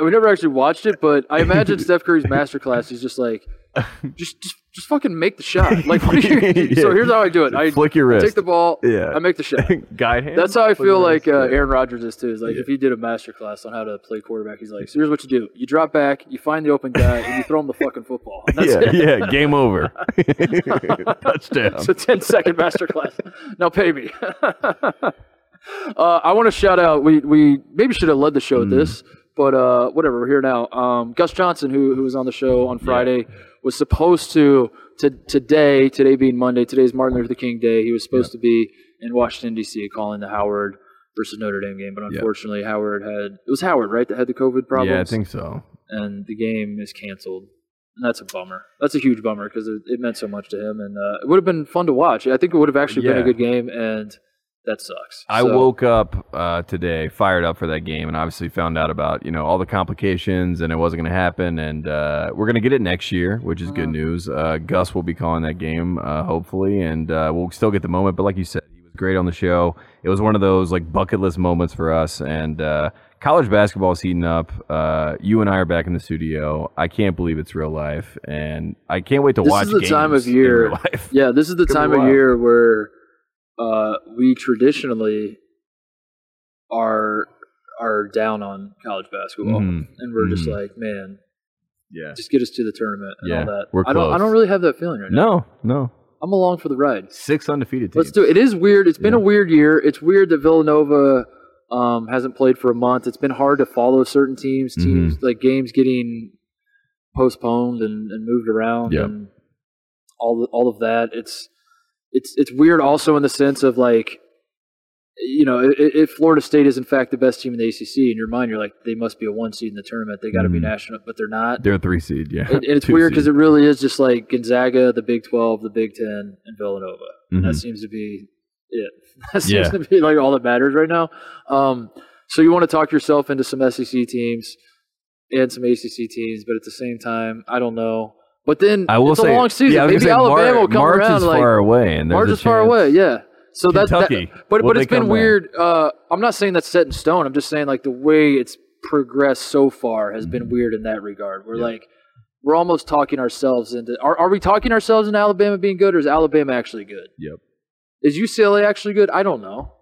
we never actually watched it, but I imagine Steph Curry's master class is just like, just fucking make the shot. Like, what are you? So here's how I do it. I flick your wrist. I take the ball. Yeah. I make the shot. Guide hand. That's how I feel like Aaron Rodgers is too. Is like if he did a masterclass on how to play quarterback, he's like, so here's what you do: you drop back, you find the open guy, and you throw him the fucking football. And that's it. Game over. Touchdown. It's a 10-second masterclass. Now pay me. I want to shout out. We maybe should have led the show with this. But whatever, we're here now. Gus Johnson, who was on the show on Friday, was supposed to today being Monday, today's Martin Luther King Day, he was supposed to be in Washington, D.C. calling the Howard versus Notre Dame game. But unfortunately, Howard, right, that had the COVID problems? Yeah, I think so. And the game is canceled. And that's a bummer. That's a huge bummer because it meant so much to him. And it would have been fun to watch. I think it would have actually been a good game. And that sucks. I woke up today fired up for that game, and obviously found out about all the complications, and it wasn't going to happen. And we're going to get it next year, which is good news. Gus will be calling that game, hopefully, and we'll still get the moment. But like you said, he was great on the show. It was one of those bucket list moments for us, and college basketball is heating up. You and I are back in the studio. I can't believe it's real life, and I can't wait to watch games. This is the time of year. Yeah, this is the time of year where we traditionally are down on college basketball, and we're just like, man, just get us to the tournament and all that. We're close. I don't really have that feeling right now. No. I'm along for the ride. 6 undefeated teams. Let's do it. It is weird. It's been a weird year. It's weird that Villanova hasn't played for a month. It's been hard to follow certain teams like games getting postponed and moved around and all of that. It's weird also in the sense of if Florida State is in fact the best team in the ACC, in your mind you're like, they must be a 1 seed in the tournament. They got to be national, but they're not. They're a 3 seed, And it's weird because it really is just like Gonzaga, the Big 12, the Big 10, and Villanova. And that seems to be it. That seems to be all that matters right now. So you want to talk yourself into some SEC teams and some ACC teams, but at the same time, I don't know. But then it's a long season. Maybe Alabama will come around. March is far away. And March is far away, So Kentucky. But it's been weird. I'm not saying that's set in stone. I'm just saying the way it's progressed so far has been weird in that regard. We're we're almost talking ourselves into – are we talking ourselves into Alabama being good, or is Alabama actually good? Yep. Is UCLA actually good? I don't know.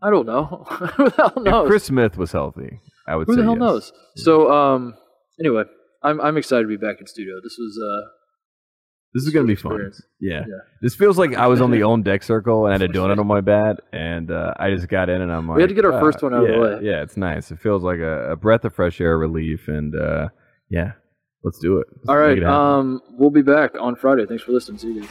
Who the hell knows? If Chris Smith was healthy, I would say yes. Who the hell knows? Yeah. So anyway – I'm excited to be back in studio. This is going to be fun. Yeah. This feels like I was on the own deck circle and had a donut on my bat, and I just got in and I'm like, we had to get our first one out of the way. Yeah, it's nice. It feels like a breath of fresh air, relief, and let's do it. All right, we'll be back on Friday. Thanks for listening. See you guys.